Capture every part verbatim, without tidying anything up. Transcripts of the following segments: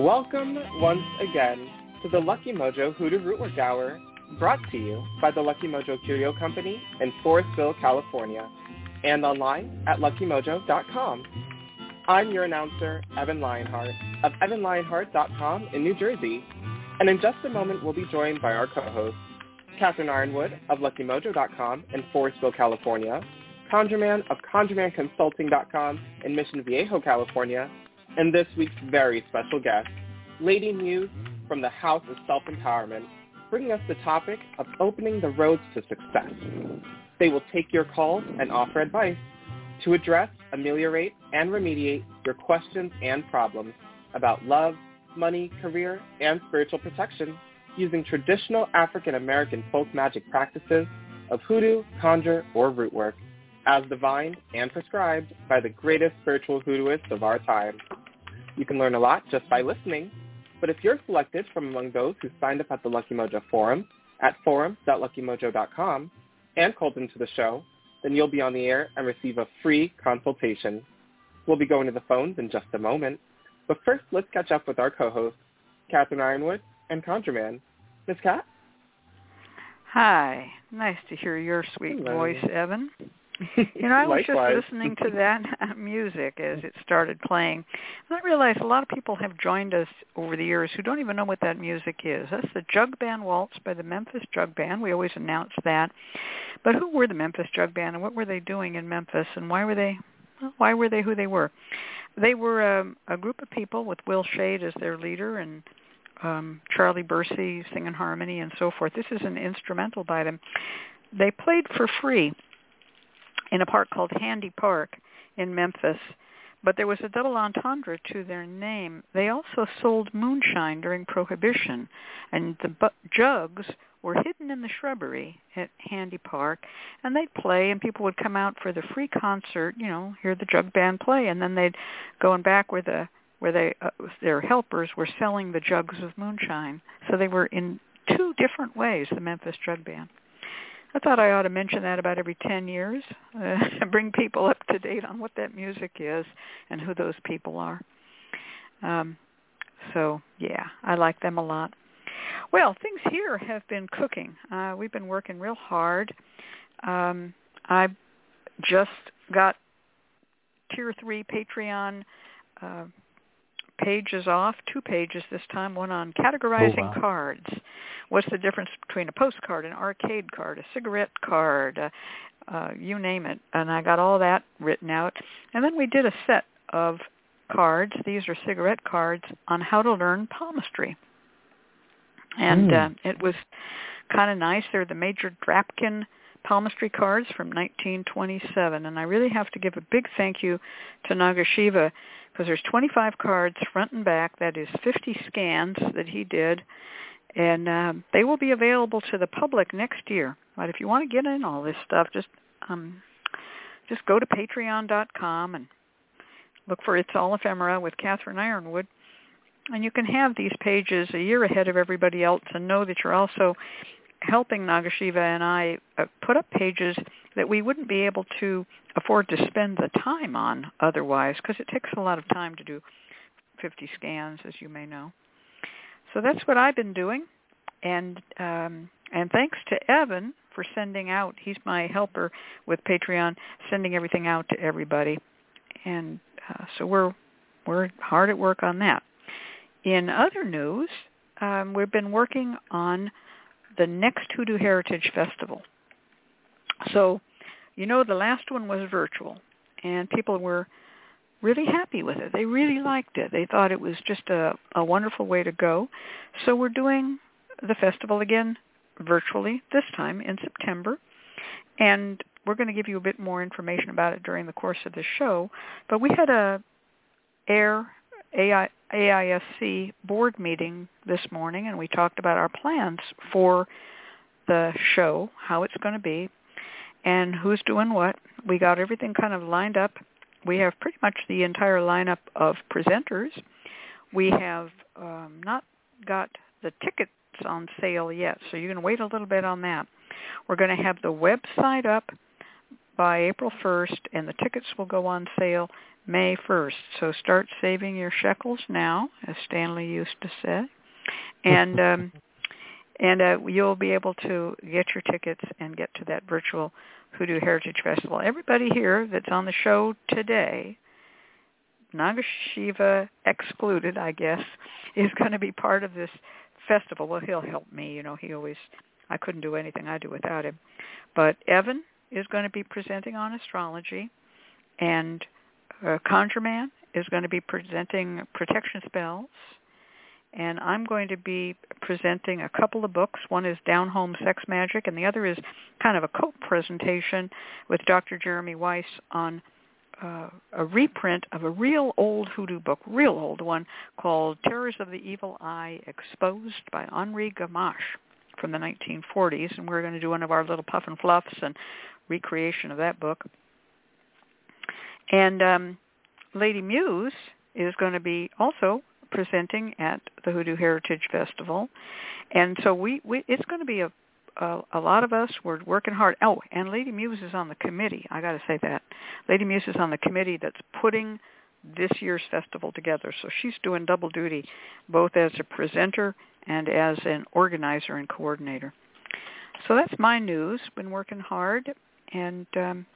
Welcome once again to the Lucky Mojo Hoodoo Rootwork Hour, brought to you by the Lucky Mojo Curio Company in Forestville, California, and online at lucky mojo dot com. I'm your announcer, Evan Lionheart, of evan lionheart dot com in New Jersey, and in just a moment we'll be joined by our co-hosts, Catherine Ironwood of lucky mojo dot com in Forestville, California, ConjureMan of conjure man consulting dot com in Mission Viejo, California, and this week's very special guest, Lady Muse from the House of Self-Empowerment, bringing us the topic of opening the roads to success. They will take your calls and offer advice to address, ameliorate, and remediate your questions and problems about love, money, career, and spiritual protection using traditional African-American folk magic practices of hoodoo, conjure, or rootwork, as divined and prescribed by the greatest spiritual hoodooists of our time. You can learn a lot just by listening, but if you're selected from among those who signed up at the Lucky Mojo Forum at forum dot lucky mojo dot com and called into the show, then you'll be on the air and receive a free consultation. We'll be going to the phones in just a moment, but first let's catch up with our co-hosts, Catherine Ironwood and ConjureMan. Miss Cat? Hi. Nice to hear your sweet Hello. voice, Evan. You know, I was Likewise. just listening to that music as it started playing, and I realized a lot of people have joined us over the years who don't even know what that music is. That's the Jug Band Waltz by the Memphis Jug Band. We always announce that. But who were the Memphis Jug Band, and what were they doing in Memphis, and why were they, why were they who they were? They were um, a group of people with Will Shade as their leader and um, Charlie Bursey singing harmony and so forth. This is an instrumental by them. They played for free in a park called Handy Park in Memphis, but there was a double entendre to their name. They also sold moonshine during Prohibition, and the bu- jugs were hidden in the shrubbery at Handy Park, and they'd play, and people would come out for the free concert, you know, hear the jug band play, and then they'd go on back where the where they uh, their helpers were selling the jugs of moonshine. So they were in two different ways, the Memphis Jug Band. I thought I ought to mention that about every ten years, uh, bring people up to date on what that music is and who those people are. Um, so, yeah, I like them a lot. Well, things here have been cooking. Uh, we've been working real hard. Um, I just got Tier three Patreon uh, pages off, two pages this time, one on categorizing oh, wow. cards. What's the difference between a postcard, an arcade card, a cigarette card, uh, uh, you name it. And I got all that written out. And then we did a set of cards, these are cigarette cards, on how to learn palmistry. And mm. uh, it was kind of nice. They're the Major Drapkin palmistry cards from nineteen twenty-seven. And I really have to give a big thank you to Nagasiva, because there's twenty-five cards front and back, that is fifty scans that he did. And um, they will be available to the public next year. But if you want to get in all this stuff, just um, just go to patreon dot com and look for It's All Ephemera with Catherine Ironwood. And you can have these pages a year ahead of everybody else and know that you're also helping Nagasiva and I uh, put up pages that we wouldn't be able to afford to spend the time on otherwise, because it takes a lot of time to do fifty scans, as you may know. So that's what I've been doing, and um, and thanks to Evan for sending out, he's my helper with Patreon, sending everything out to everybody, and uh, so we're we're hard at work on that. In other news, um, we've been working on the next Hoodoo Heritage Festival. So, you know, the last one was virtual, and people were really happy with it. They really liked it. They thought it was just a, a wonderful way to go. So we're doing the festival again virtually, this time in September. And we're going to give you a bit more information about it during the course of the show. But we had a A I S C board meeting this morning, and we talked about our plans for the show, how it's going to be, and who's doing what. We got everything kind of lined up. we have pretty much the entire lineup of presenters. We have um, not got the tickets on sale yet, so you can wait a little bit on that. We're going to have the website up by April first, and the tickets will go on sale May first. So start saving your shekels now, as Stanley used to say, and um, and uh, you'll be able to get your tickets and get to that virtual Hoodoo Heritage Festival. Everybody here that's on the show today, Nagasiva excluded, I guess, is going to be part of this festival. Well, he'll help me. You know, he always, I couldn't do anything I do without him. But Evan is going to be presenting on astrology, and uh, ConjureMan is going to be presenting protection spells, and I'm going to be presenting a couple of books. One is Down Home Sex Magic, and the other is kind of a co-presentation with Doctor Jeremy Weiss on uh, a reprint of a real old hoodoo book, real old one, called Terrors of the Evil Eye Exposed by Henri Gamache from the nineteen forties, and we're going to do one of our little puff and fluffs and recreation of that book. And um, Lady Muse is going to be also presenting at the Hoodoo Heritage Festival, and so we, we it's going to be a, a a lot of us. We're working hard. Oh, and Lady Muse is on the committee. I got to say that Lady Muse is on the committee that's putting this year's festival together. So she's doing double duty, both as a presenter and as an organizer and coordinator. So that's my news. Been working hard. And um,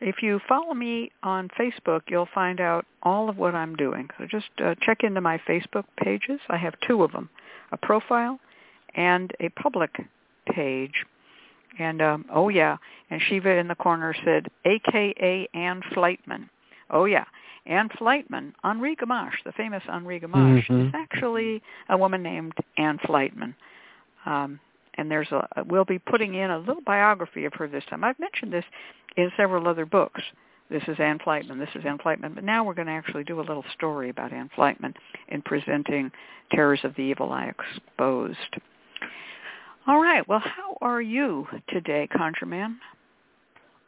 if you follow me on Facebook, you'll find out all of what I'm doing. So just uh, check into my Facebook pages. I have two of them, a profile and a public page. And, um, oh, yeah, and Shiva in the corner said, A K A Ann Fleitman. Oh, yeah. Ann Fleitman, Henri Gamache, the famous Henri Gamache, mm-hmm. is actually a woman named Ann Fleitman. Um, and there's a, we'll be putting in a little biography of her this time. I've mentioned this in several other books. This is Ann Fleitman, this is Ann Fleitman. But now we're going to actually do a little story about Ann Fleitman in presenting Terrors of the Evil Eye Exposed. All right. Well, how are you today, ConjureMan?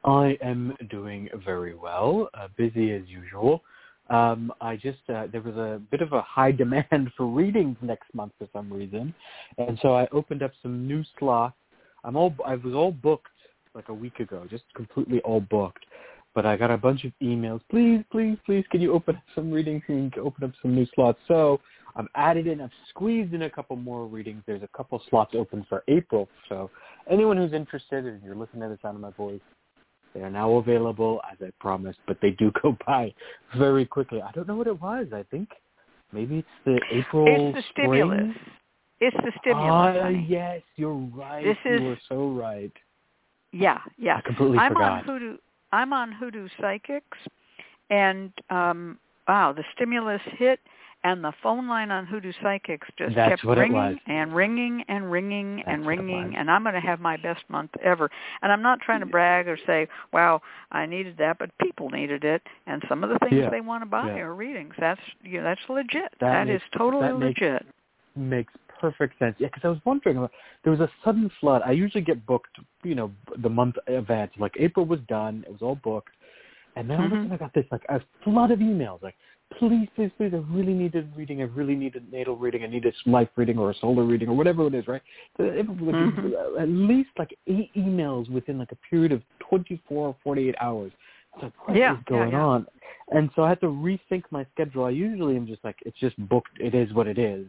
I am doing very well, uh, busy as usual. Um, I just, uh, there was a bit of a high demand for readings next month for some reason. And so I opened up some new slots. I'm all, I was all booked like a week ago, just completely all booked. But I got a bunch of emails, please, please, please, can you open up some readings? Can you open up some new slots? So I've added in, I've squeezed in a couple more readings. There's a couple slots open for April. So anyone who's interested, if you're listening to the sound of my voice, they are now available, as I promised, but they do go by very quickly. I don't know what it was. I think maybe it's the April It's the spring. stimulus. It's the stimulus. Ah, yes, you're right. This is, you are so right. Yeah, yeah. I completely I'm forgot. On Hoodoo, I'm on Hoodoo Psychics, and um, wow, the stimulus hit, and the phone line on Hoodoo Psychics just That's kept ringing and ringing and ringing That's and ringing, and I'm going to have my best month ever. And I'm not trying to brag or say, wow, I needed that, but people needed it, and some of the things yeah. they want to buy yeah. are readings. That's you know, that's legit. That, that makes, is totally that makes, legit. Makes perfect sense. Yeah, because I was wondering, there was a sudden flood. I usually get booked, you know, the month in advance. Like April was done. It was all booked. And then all of a sudden I got this, like, a flood of emails, like, please, please, please, I really need a reading. I really need a natal reading. I need a life reading or a solar reading or whatever it is, right? So it, mm-hmm. At least, like, eight emails within, like, a period of twenty-four or forty-eight hours. It's like, what yeah, is going yeah, yeah. on? And so I had to rethink my schedule. I usually am just like, it's just booked. It is what it is.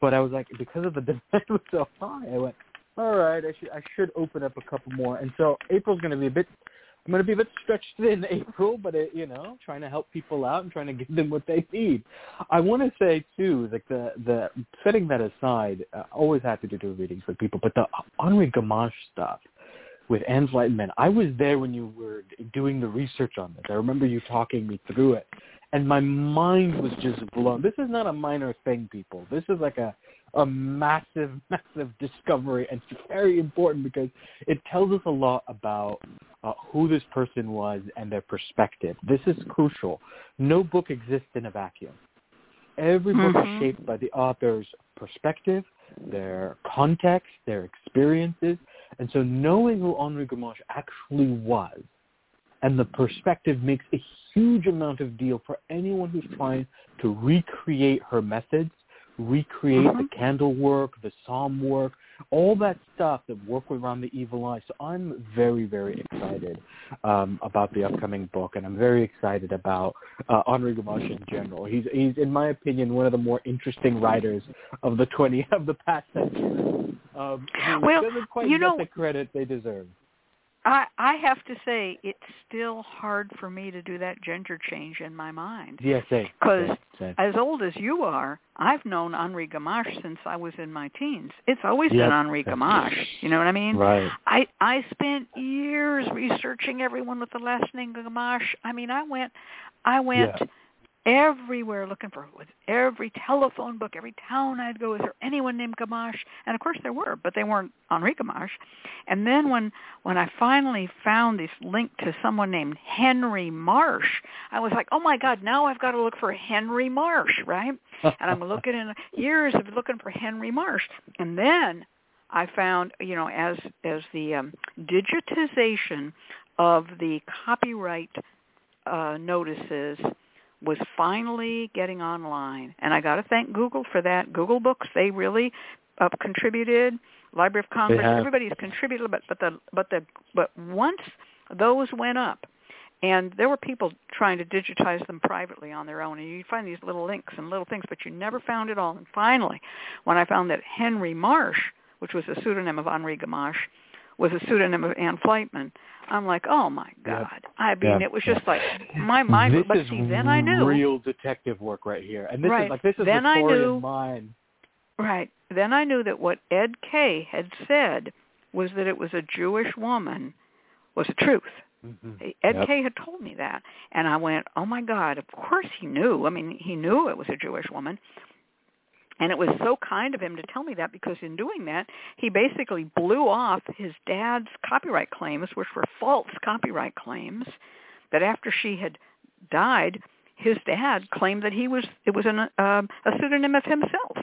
But I was like, because of the demand was so high, I went, all right, I should, I should open up a couple more. And so April's going to be a bit... I'm going to be a bit stretched in April, but, it, you know, trying to help people out and trying to give them what they need. I want to say, too, like the, the setting that aside, uh, always happy to do readings with people, but the Henri Gamache stuff with Ann Fleitman, I was there when you were doing the research on this. I remember you talking me through it, and my mind was just blown. This is not a minor thing, people. This is like a... a massive, massive discovery, and very important because it tells us a lot about uh, who this person was and their perspective. This is crucial. No book exists in a vacuum. Every book mm-hmm. is shaped by the author's perspective, their context, their experiences. And so knowing who Henri Gamache actually was And the perspective makes a huge amount of deal for anyone who's trying to recreate her methods, recreate the candle work, the psalm work, all that stuff that work around the evil eye. So I'm very, very excited um, about the upcoming book, and I'm very excited about uh, Henri Gamache in general. He's, he's, in my opinion, one of the more interesting writers of the twentieth of the past century. Um, well, doesn't quite you know, get the credit they deserve. I, I have to say, it's still hard for me to do that gender change in my mind. Yes, yeah, because as old as you are, I've known Henri Gamache since I was in my teens. It's always yep. been Henri Gamache. You know what I mean? Right. I, I spent years researching everyone with the last name Gamache. I mean, I went, I went yeah. everywhere looking for with every telephone book, every town I'd go. Is there anyone named Gamache? And of course there were, but they weren't Henri Gamache. And then when, when I finally found this link to someone named Henry Marsh, I was like, oh, my God, now I've got to look for Henry Marsh, right? And I'm looking in years of looking for Henry Marsh. And then I found, you know, as, as the um, digitization of the copyright uh, notices was finally getting online. And I got to thank Google for that. Google Books, they really uh, contributed. Library of Congress, yeah. everybody's contributed, but but the but the but once those went up, and there were people trying to digitize them privately on their own, and you find these little links and little things, but you never found it all. And finally, when I found that Henry Marsh, which was a pseudonym of Henri Gamache, was a pseudonym of Ann Fleitman, I'm like, oh my God! Yep. I mean, yep. it was just like my mind. This but is see, then I knew real detective work right here, and this right. is like this is then the story of mine. Right. Then I knew that what Ed Kay had said was that it was a Jewish woman was the truth. Mm-hmm. Ed yep. Kay had told me that. And I went, oh, my God, of course he knew. I mean, he knew it was a Jewish woman. And it was so kind of him to tell me that, because in doing that, he basically blew off his dad's copyright claims, which were false copyright claims, that after she had died, his dad claimed that he was it was an, um, a pseudonym of himself.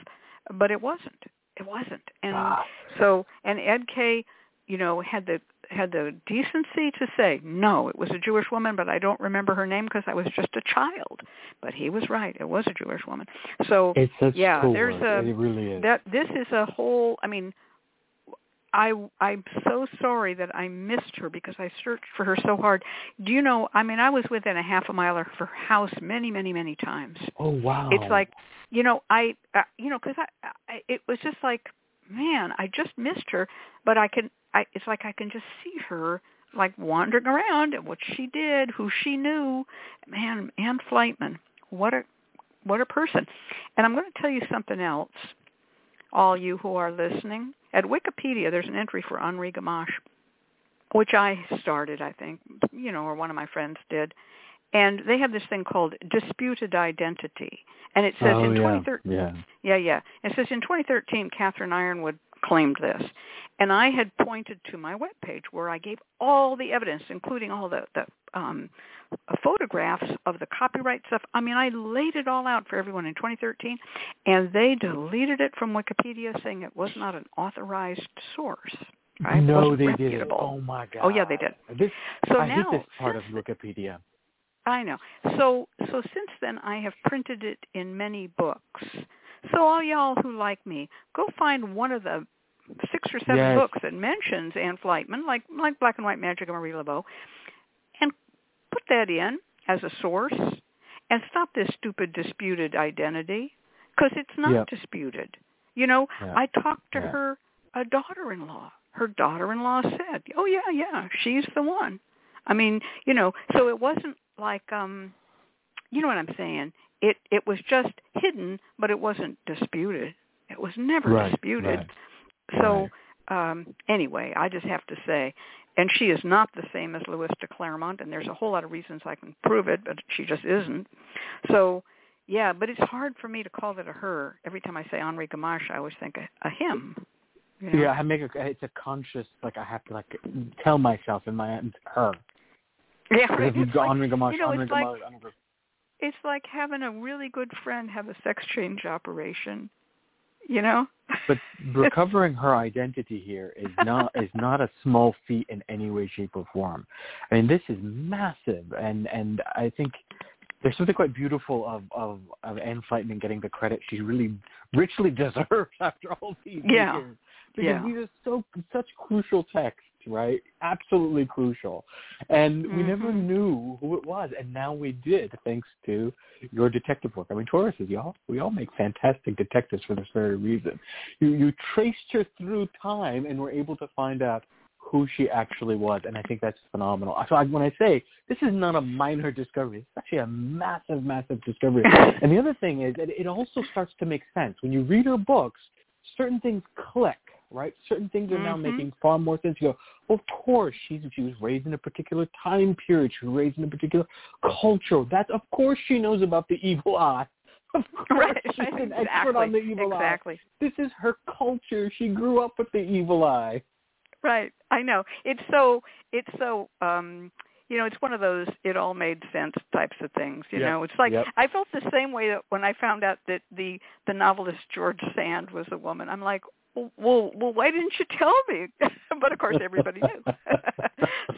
But it wasn't. It wasn't. And ah. so, and Ed Kay, you know, had the had the decency to say, no, it was a Jewish woman, but I don't remember her name because I was just a child. But he was right. It was a Jewish woman. So, it's such yeah, cool there's work. a, it really is. That, this is a whole, I mean, I, I'm so sorry that I missed her because I searched for her so hard. Do you know, I mean, I was within a half a mile of her house many, many, many times. Oh, wow. It's like, you know, I, uh, you know, because I, I, it was just like, man, I just missed her, but I can, I, it's like I can just see her, like, wandering around and what she did, who she knew. Man, Ann Fleitman, what a, what a person. And I'm going to tell you something else, all you who are listening. At Wikipedia, there's an entry for Henri Gamache, which I started, I think, you know, or one of my friends did. And they have this thing called disputed identity. And it says oh, in twenty thirteen, yeah. yeah, yeah. It says in twenty thirteen, Catherine Ironwood claimed this. And I had pointed to my webpage where I gave all the evidence, including all the, the um, photographs of the copyright stuff. I mean, I laid it all out for everyone in twenty thirteen, and they deleted it from Wikipedia saying it was not an authorized source. Right? No, they did. Oh, my God. Oh, yeah, they did. This, so I now, hate this part of Wikipedia. I know. So so since then, I have printed it in many books. So all y'all who like me, go find one of the six or seven yes. books that mentions Ann Fleitman, like like Black and White Magic and Marie Laveau, and put that in as a source and stop this stupid disputed identity, because it's not yep. disputed. You know, yeah. I talked to yeah. her a daughter-in-law. Her daughter-in-law said, oh, yeah, yeah, she's the one. I mean, you know, so it wasn't like, um, you know what I'm saying? It it was just hidden, but it wasn't disputed. It was never right, disputed. Right, so right. Um, anyway, I just have to say, and she is not the same as Louis de Clermont, and there's a whole lot of reasons I can prove it, but she just isn't. So, yeah, but it's hard for me to call that a her. Every time I say Henri Gamache, I always think a, a him. You know? Yeah, I make a, it's a conscious, like I have to like tell myself in my it's her. Yeah, right. It's like, Henri Gamache, you know, Henri it's, Gamache, like, Henri... it's like having a really good friend have a sex change operation. you know? But recovering her identity here is not is not a small feat in any way, shape, or form. I mean, this is massive, and, and I think there's something quite beautiful of, of, of Ann Fleitman getting the credit she really richly deserves after all these yeah. years. Because yeah. these are so such crucial texts, right? Absolutely crucial. And mm-hmm. we never knew who it was, and now we did, thanks to your detective work. I mean, Tauruses, y'all, we all make fantastic detectives for this very reason. You, you traced her through time and were able to find out who she actually was, and I think that's phenomenal. So I, when I say this is not a minor discovery, it's actually a massive, massive discovery. And the other thing is that it also starts to make sense. When you read her books, certain things click. Right, certain things are now mm-hmm. making far more sense. You go, well, of course, she's she was raised in a particular time period. She was raised in a particular culture. That's of course she knows about the evil eye. Of course, right. she's right. an exactly. expert on the evil exactly. eye. This is her culture. She grew up with the evil eye. Right, I know. It's so. It's so. Um, you know, it's one of those it all made sense types of things. You yep. know, it's like yep. I felt the same way that when I found out that the the novelist George Sand was a woman. I'm like. Well, well, why didn't you tell me? But, of course, everybody knew.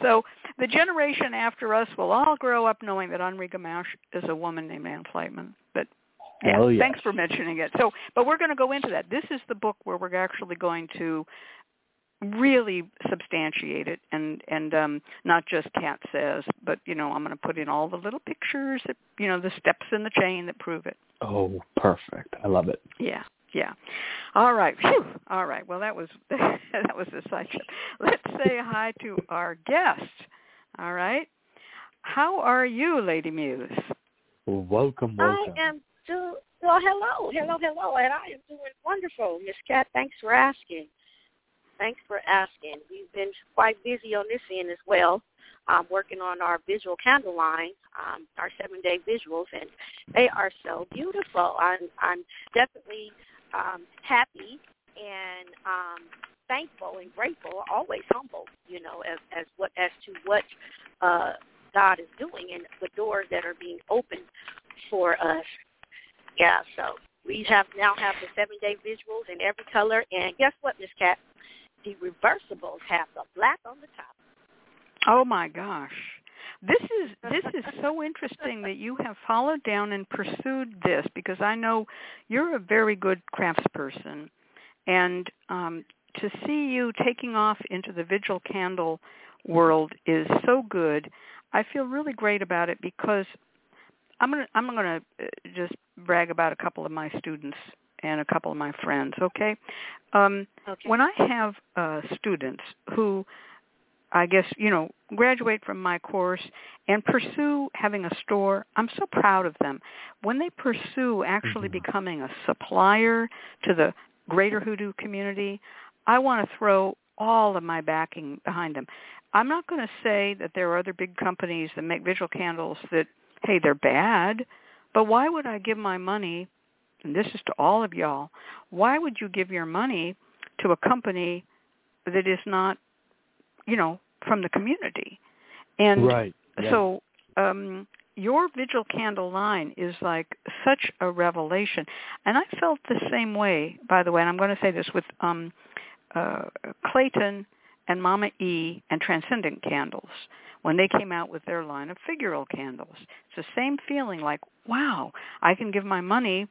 So the generation after us will all grow up knowing that Henri Gamache is a woman named Ann Fleitman. But, yeah, oh, yes. thanks for mentioning it. So, but we're going to go into that. This is the book where we're actually going to really substantiate it and, and um, not just Kat says, but, you know, I'm going to put in all the little pictures, that, you know, the steps in the chain that prove it. Oh, perfect. I love it. Yeah. Yeah. All right. Phew. All right. Well, that was that was a side trip. Let's say hi to our guest. All right. How are you, Lady Muse? Well, welcome, welcome. I am doing well. Hello, hello, hello, and I am doing wonderful, Miss Kat. Thanks for asking. Thanks for asking. We've been quite busy on this end as well. I'm working on our visual candle line, um, our seven-day visuals, and they are so beautiful. I'm I'm definitely. Um, happy and um, thankful and grateful, always humble, you know, as, as what as to what uh, God is doing and the doors that are being opened for us. Yeah, so we have now have the seven-day visuals in every color, and guess what, Miss Kat? The reversibles have the black on the top. Oh my gosh. This is this is so interesting that you have followed down and pursued this, because I know you're a very good craftsperson, and um, to see you taking off into the vigil candle world is so good. I feel really great about it, because I'm gonna I'm gonna just brag about a couple of my students and a couple of my friends. Okay, um, okay. When I have uh, students who I guess, you know, graduate from my course and pursue having a store, I'm so proud of them. When they pursue actually becoming a supplier to the greater hoodoo community, I want to throw all of my backing behind them. I'm not going to say that there are other big companies that make visual candles that, hey, they're bad, but why would I give my money, and this is to all of y'all, why would you give your money to a company that is not, you know, from the community? And right, yeah. so um, your vigil candle line is like such a revelation. And I felt the same way, by the way, and I'm going to say this with um, uh, Clayton and Mama E and Transcendent Candles when they came out with their line of figural candles. It's the same feeling like, wow, I can give my money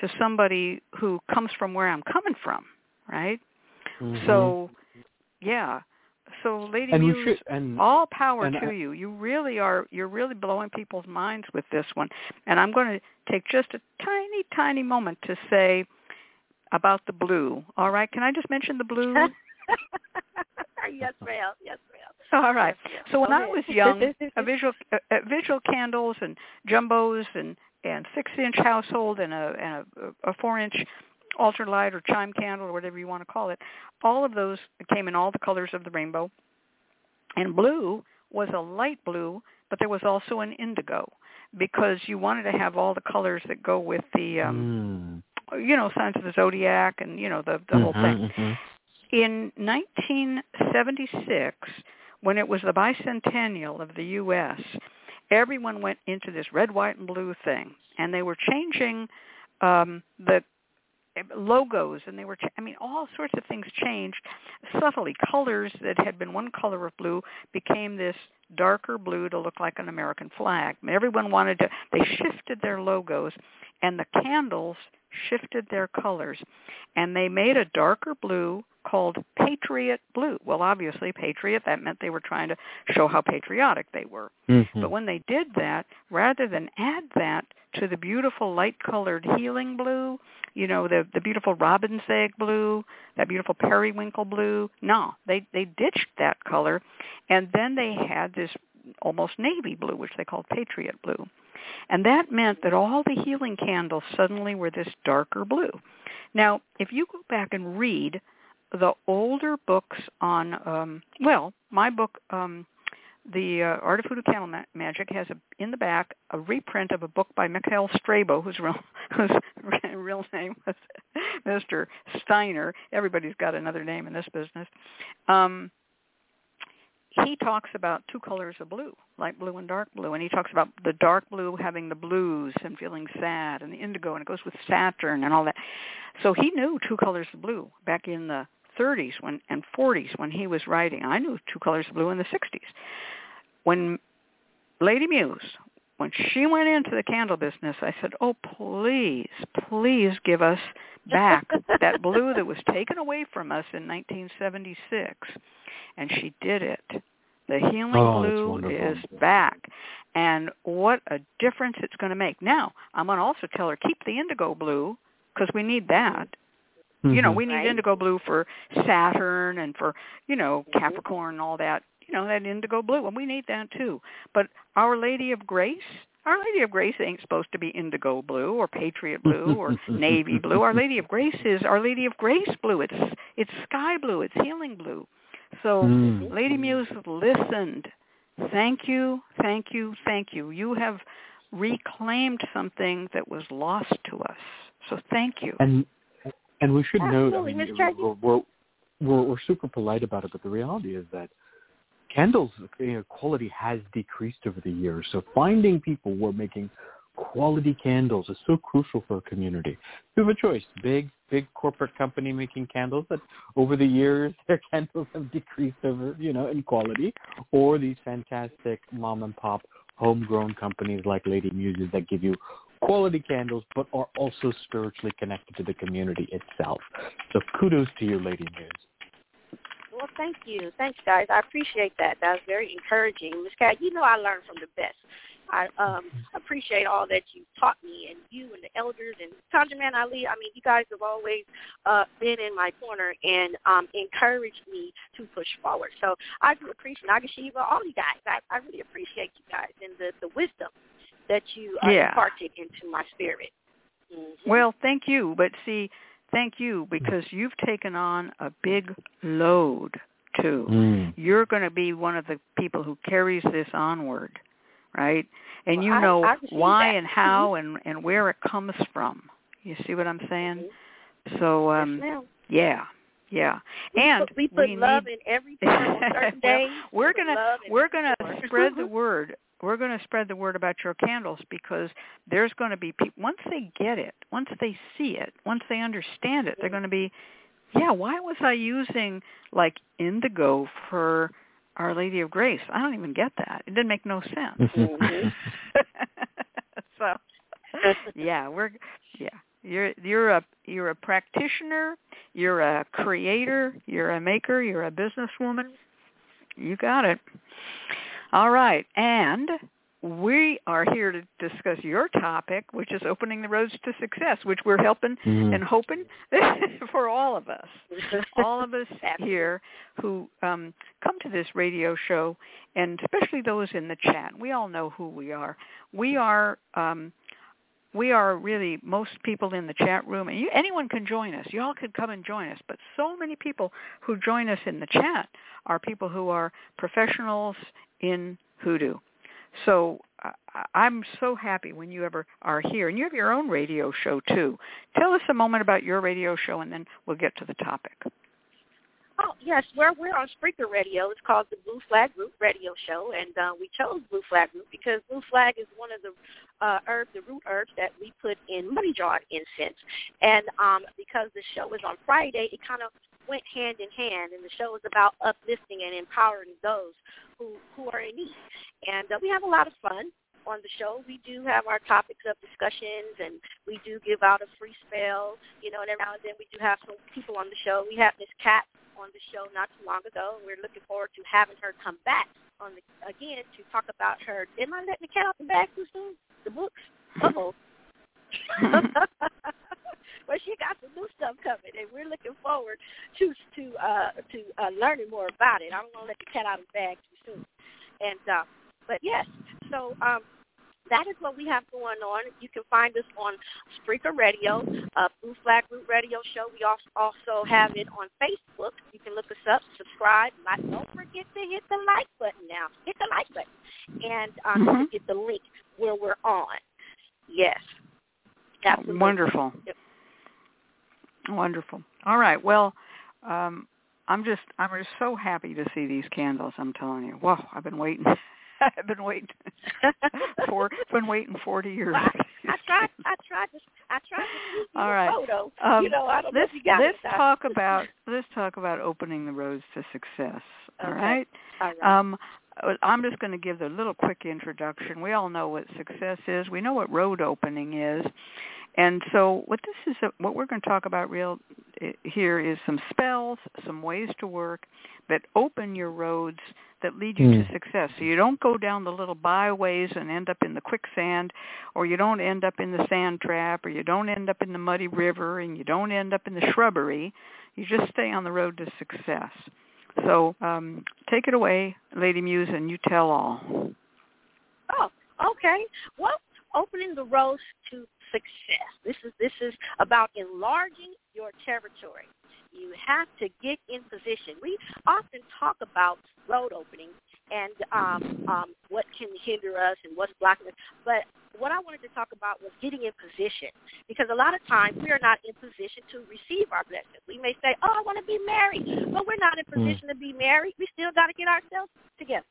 to somebody who comes from where I'm coming from, right? Mm-hmm. So, yeah. So, Lady and Muse, should, and, all power to I, you. You really are, you're really blowing people's minds with this one. And I'm going to take just a tiny, tiny moment to say about the blue. All right, can I just mention the blue? Yes, ma'am. Yes, ma'am. All right. Yes, so when okay. I was young, a visual, a, a visual candles and jumbos and, and six-inch household and a and a, a four-inch altar light or chime candle or whatever you want to call it, all of those came in all the colors of the rainbow. And blue was a light blue, but there was also an indigo, because you wanted to have all the colors that go with the, um, mm. you know, signs of the zodiac and, you know, the, the mm-hmm, whole thing. Mm-hmm. In nineteen seventy-six, when it was the bicentennial of the U S, everyone went into this red, white, and blue thing, and they were changing um, the logos, and they were, ch- I mean, all sorts of things changed subtly. Colors that had been one color of blue became this darker blue to look like an American flag. I mean, everyone wanted to, they shifted their logos, and the candles shifted their colors, and they made a darker blue called Patriot Blue. Well, obviously, Patriot, that meant they were trying to show how patriotic they were. Mm-hmm. But when they did that, rather than add that to the beautiful light-colored healing blue, you know, the the beautiful robin's egg blue, that beautiful periwinkle blue, no, they, they ditched that color, and then they had this almost navy blue, which they called Patriot Blue. And that meant that all the healing candles suddenly were this darker blue. Now, if you go back and read the older books on, um, well, my book, um, The uh, Art of Hoodoo Candle Ma- Magic, has a, in the back a reprint of a book by Mikhail Strabo, whose real, whose real name was Mister Steiner. Everybody's got another name in this business. Um He talks about two colors of blue, light blue and dark blue, and he talks about the dark blue having the blues and feeling sad, and the indigo, and it goes with Saturn and all that. So he knew two colors of blue back in the thirties when and forties when he was writing. I knew two colors of blue in the sixties. When Lady Muse, when she went into the candle business, I said, oh, please, please give us back that blue that was taken away from us in nineteen seventy-six. And she did it. The healing oh, blue is back. And what a difference it's going to make. Now, I'm going to also tell her, keep the indigo blue, because we need that. Mm-hmm. You know, we need right. indigo blue for Saturn and for, you know, Capricorn and all that. You know, that indigo blue, and we need that too. But Our Lady of Grace, Our Lady of Grace ain't supposed to be indigo blue or Patriot blue or navy blue. Our Lady of Grace is Our Lady of Grace blue. It's it's sky blue. It's healing blue. So mm. Lady Muse listened. Thank you, thank you, thank you. You have reclaimed something that was lost to us. So thank you. And and we should Absolutely. note, I mean, we're, we're, we're, we're super polite about it, but the reality is that candles, you know, quality has decreased over the years. So finding people who are making quality candles is so crucial for a community. You have a choice. Big, big corporate company making candles, but over the years, their candles have decreased over, you know, in quality. Or these fantastic mom and pop homegrown companies like Lady Muses that give you quality candles, but are also spiritually connected to the community itself. So kudos to you, Lady Muse. Well, thank you. Thanks, guys. I appreciate that. That was very encouraging. Miz Cat, you know I learned from the best. I um, appreciate all that you taught me, and you and the elders, and ConjureMan Ali. I mean, you guys have always uh, been in my corner and um, encouraged me to push forward. So I do appreciate Nagasiva, all you guys. I, I really appreciate you guys and the, the wisdom that you uh, yeah. imparted into my spirit. Mm-hmm. Well, thank you. But see, thank you, because you've taken on a big load, too. Mm. You're going to be one of the people who carries this onward. Right? And well, you know I, I why that. and how mm-hmm. and, and where it comes from. You see what I'm saying? Mm-hmm. So, um, yes, yeah, yeah. And we put, we put we love need... in everything on certain days. We're we gonna we're gonna spread the word. We're gonna spread the word about your candles, because there's gonna be people, once they get it, once they see it, once they understand it, mm-hmm. they're gonna be, yeah, why was I using like indigo for Our Lady of Grace? I don't even get that. It didn't make no sense. Mm-hmm. So, yeah, we're yeah. You're you're a you're a practitioner. You're a creator. You're a maker. You're a businesswoman. You got it. All right, and we are here to discuss your topic, which is opening the roads to success, which we're helping mm. and hoping for all of us, all of us here who um, come to this radio show, and especially those in the chat. We all know who we are. We are um, we are really most people in the chat room, and you, anyone can join us. You all could come and join us, but so many people who join us in the chat are people who are professionals in hoodoo. So uh, I'm so happy when you ever are here. And you have your own radio show, too. Tell us a moment about your radio show, and then we'll get to the topic. Oh, yes. We're, we're on Spreaker Radio. It's called the Blue Flag Root Radio Show, and uh, we chose Blue Flag Root because Blue Flag is one of the uh, herbs, the root herbs that we put in money jar incense. And um, because the show is on Friday, it kind of went hand in hand, and the show is about uplifting and empowering those who, who are in need. And uh, we have a lot of fun on the show. We do have our topics of discussions, and we do give out a free spell, you know, and every now and then we do have some people on the show. We have Miss Kat on the show not too long ago, and we're looking forward to having her come back on the, again to talk about her. Am I letting the cat out the bag too soon? The books? Uh-oh. Well, she got some new stuff coming, and we're looking forward to to uh, to uh, learning more about it. I don't want to let the cat out of the bag too soon. And uh, but yes, so. Um, That is what we have going on. You can find us on Spreaker Radio, uh, Blue Flag Root Radio Show. We also have it on Facebook. You can look us up, subscribe, like. Don't forget to hit the like button now. Hit the like button. And um, mm-hmm. get the link where we're on. Yes. Absolutely. Wonderful. Yep. Wonderful. All right. Well, um, I'm just I'm just so happy to see these candles, I'm telling you. Whoa, I've been waiting. I've been waiting for been waiting forty years. I tried. I tried to. I tried to. All right. Photo. Um, you know, I don't let's, know if you got let's it. talk about let's talk about opening the roads to success. All okay. right. All right. Um, I'm just going to give a little quick introduction. We all know what success is. We know what road opening is, and so what this is, a, what we're going to talk about real here is some spells, some ways to work that open your roads that lead you mm. to success. So you don't go down the little byways and end up in the quicksand, or you don't end up in the sand trap, or you don't end up in the muddy river, and you don't end up in the shrubbery. You just stay on the road to success. So um, take it away, Lady Muse, and you tell all. Oh, okay. Well, opening the roads to success. This is this is about enlarging your territory. You have to get in position. We often talk about road opening and um, um, what can hinder us and what's blocking us. But what I wanted to talk about was getting in position, because a lot of times we are not in position to receive our blessings. We may say, oh, I want to be married, but we're not in position to be married. We still got to get ourselves together.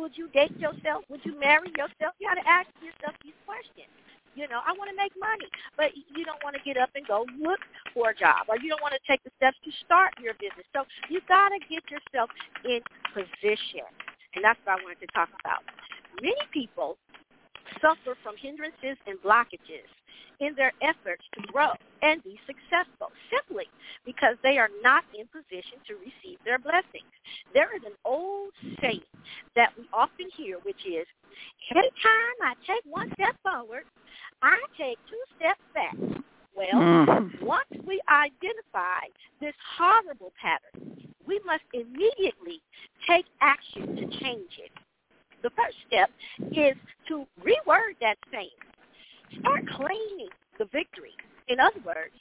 Would you date yourself? Would you marry yourself? You got to ask yourself these questions. You know, I want to make money, but you don't want to get up and go look for a job, or you don't want to take the steps to start your business. So you got to get yourself in position, and that's what I wanted to talk about. Many people suffer from hindrances and blockages in their efforts to grow and be successful simply because they are not in position to receive their blessings. There is an old saying that we often hear, which is, every time I take one step forward, I take two steps back. Well, mm. once we identify this horrible pattern, we must immediately take action to change it. The first step is to reword that saying. Start claiming the victory. In other words,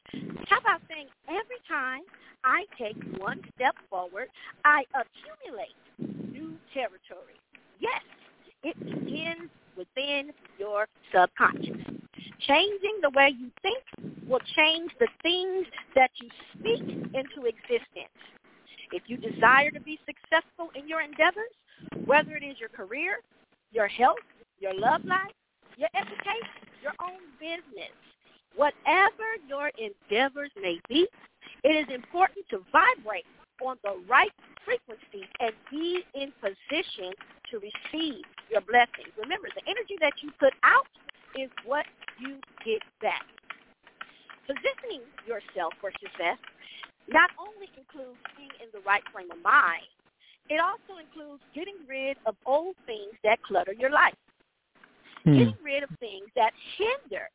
how about saying, every time I take one step forward, I accumulate new territory. Yes, it begins within your subconscious. Changing the way you think will change the things that you speak into existence. If you desire to be successful in your endeavors, whether it is your career, your health, your love life, your education, your own business, whatever your endeavors may be, it is important to vibrate on the right frequency and be in position to receive your blessings. Remember, the energy that you put out is what you get back. Positioning yourself for success not only includes being in the right frame of mind, it also includes getting rid of old things that clutter your life. Getting rid of things that hinder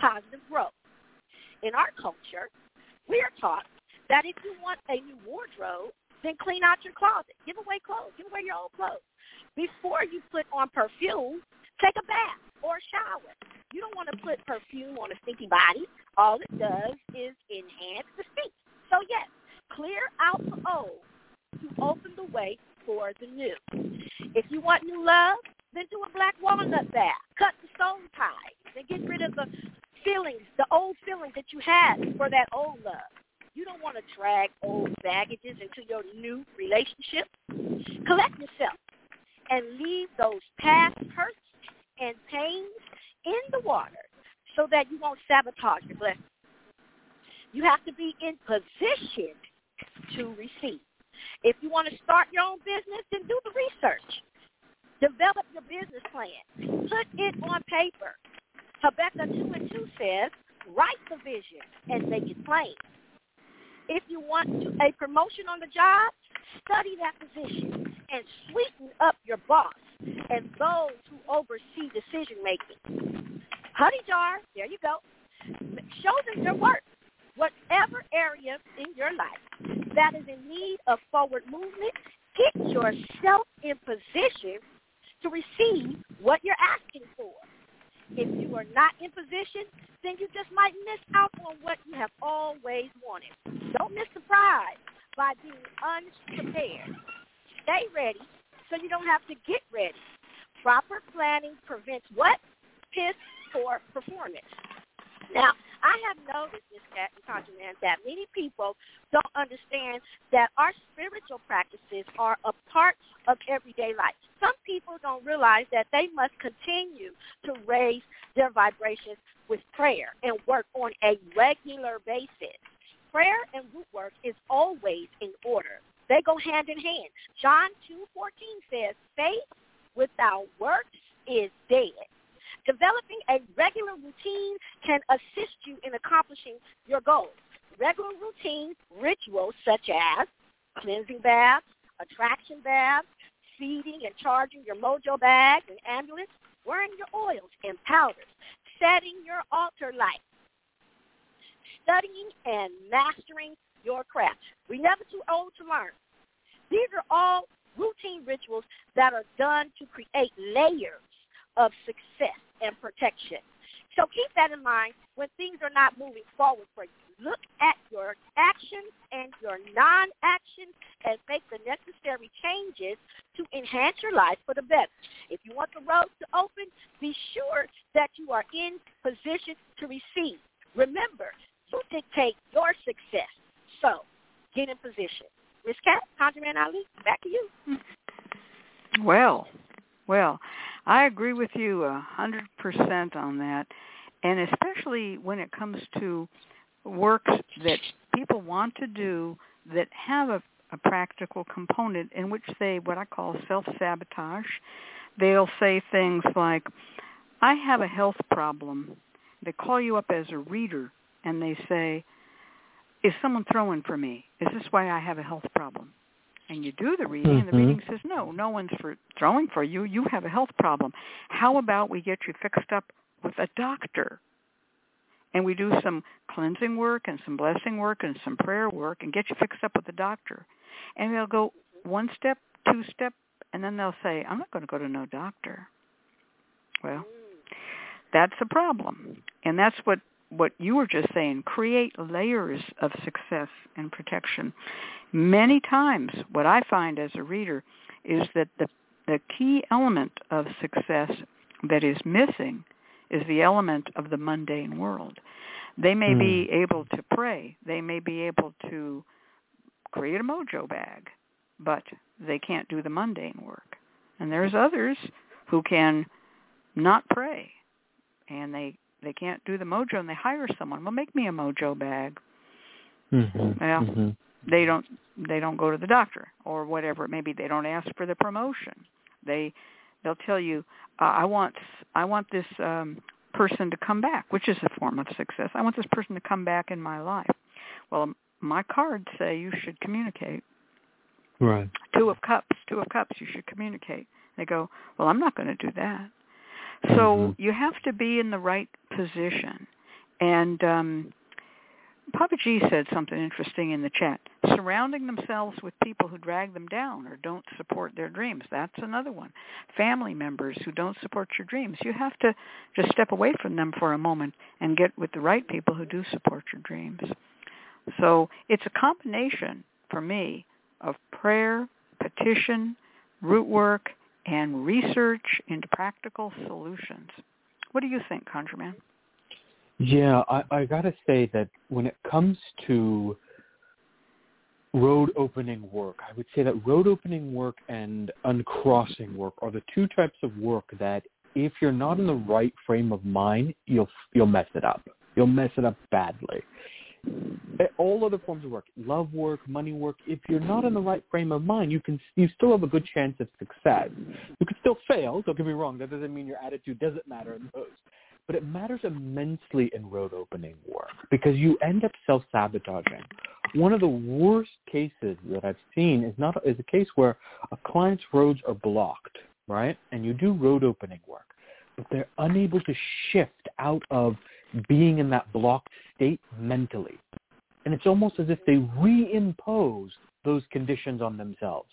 positive growth. In our culture, we are taught that if you want a new wardrobe, then clean out your closet. Give away clothes. Give away your old clothes. Before you put on perfume, take a bath or a shower. You don't want to put perfume on a stinky body. All it does is enhance the stink. So, yes, clear out the old to open the way for the new. If you want new love, then do a black walnut bath. Cut the soul tie. Then get rid of the feelings, the old feelings that you had for that old love. You don't want to drag old baggages into your new relationship. Collect yourself and leave those past hurts and pains in the water so that you won't sabotage your blessings. You have to be in position to receive. If you want to start your own business, then do the research. Develop your business plan. Put it on paper. Habakkuk two and two says, write the vision and make it plain. If you want a promotion on the job, study that position and sweeten up your boss and those who oversee decision-making. Honey jar, there you go. Show them your work, whatever area in your life that is in need of forward movement. Get yourself in position to receive what you're asking for. If you are not in position, then you just might miss out on what you have always wanted. Don't miss the prize by being unprepared. Stay ready so you don't have to get ready. Proper planning prevents what? Piss for performance. Now, I have noticed, Miz Cat and ConjureMan, that many people don't understand that our spiritual practices are a part of everyday life. Some people don't realize that they must continue to raise their vibrations with prayer and work on a regular basis. Prayer and root work is always in order. They go hand in hand. John two fourteen says, faith without works is dead. Developing a regular routine can assist you in accomplishing your goals. Regular routine rituals such as cleansing baths, attraction baths, feeding and charging your mojo bag and amulets, wearing your oils and powders, setting your altar light, studying and mastering your craft. We're never too old to learn. These are all routine rituals that are done to create layers of success and protection. So keep that in mind when things are not moving forward for you. Look at your actions and your non-actions and make the necessary changes to enhance your life for the better. If you want the road to open, be sure that you are in position to receive. Remember, you dictate your success. So get in position. Miz Cat, ConjureMan Ali, back to you. Well, well. I agree with you one hundred percent on that, and especially when it comes to works that people want to do that have a, a practical component in which they, what I call self-sabotage. They'll say things like, I have a health problem. They call you up as a reader, and they say, is someone throwing for me? Is this why I have a health problem? And you do the reading, and the reading says, no, no one's for throwing for you. You have a health problem. How about we get you fixed up with a doctor? And we do some cleansing work and some blessing work and some prayer work and get you fixed up with a doctor. And they'll go one step, two step, and then they'll say, I'm not going to go to no doctor. Well, that's a problem. And that's what, what you were just saying. Create layers of success and protection. Many times what I find as a reader is that the, the key element of success that is missing is the element of the mundane world. They may mm. be able to pray. They may be able to create a mojo bag, but they can't do the mundane work. And there's others who can not pray, and they, they can't do the mojo, and they hire someone. Well, make me a mojo bag. Mm-hmm. Well, mm-hmm. they don't... They don't go to the doctor or whatever it may be. They don't ask for the promotion. They, they'll tell you, uh, I want I want this um, person to come back, which is a form of success. I want this person to come back in my life. Well, my cards say you should communicate. Right. Two of cups, two of cups, you should communicate. They go, well, I'm not going to do that. So mm-hmm. you have to be in the right position. And um Papa G said something interesting in the chat. Surrounding themselves with people who drag them down or don't support their dreams. That's another one. Family members who don't support your dreams. You have to just step away from them for a moment and get with the right people who do support your dreams. So it's a combination, for me, of prayer, petition, root work, and research into practical solutions. What do you think, ConjureMan? Yeah, I, I got to say that when it comes to road opening work. I would say that road opening work and uncrossing work are the two types of work that if you're not in the right frame of mind, you'll you'll mess it up. You'll mess it up badly. All other forms of work, love work, money work, if you're not in the right frame of mind, you can you still have a good chance of success. You can still fail, don't get me wrong. That doesn't mean your attitude doesn't matter in those. But it matters immensely in road opening work because you end up self-sabotaging. One of the worst cases that I've seen is not is a case where a client's roads are blocked, right? And you do road opening work, but they're unable to shift out of being in that blocked state mentally. And it's almost as if they reimpose those conditions on themselves.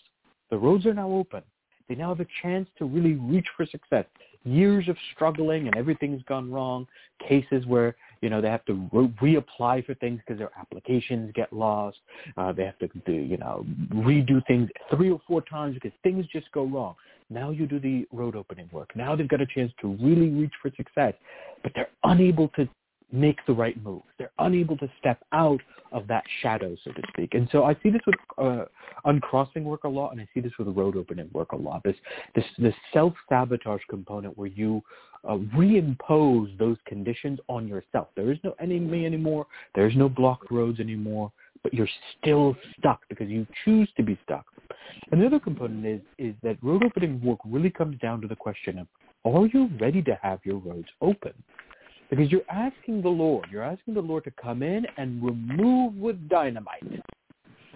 The roads are now open. They now have a chance to really reach for success. Years of struggling and everything's gone wrong, cases where, you know, they have to re- reapply for things because their applications get lost. Uh, they have to, do, you know, redo things three or four times because things just go wrong. Now you do the road opening work. Now they've got a chance to really reach for success, but they're unable to make the right move. They're unable to step out of that shadow, so to speak. And so I see this with uh, uncrossing work a lot, and I see this with road opening work a lot, this this, this self-sabotage component where you uh, reimpose those conditions on yourself. There is no enemy anymore. There is no blocked roads anymore, but you're still stuck because you choose to be stuck. And the other component is, is that road opening work really comes down to the question of, are you ready to have your roads open? Because you're asking the Lord, you're asking the Lord to come in and remove with dynamite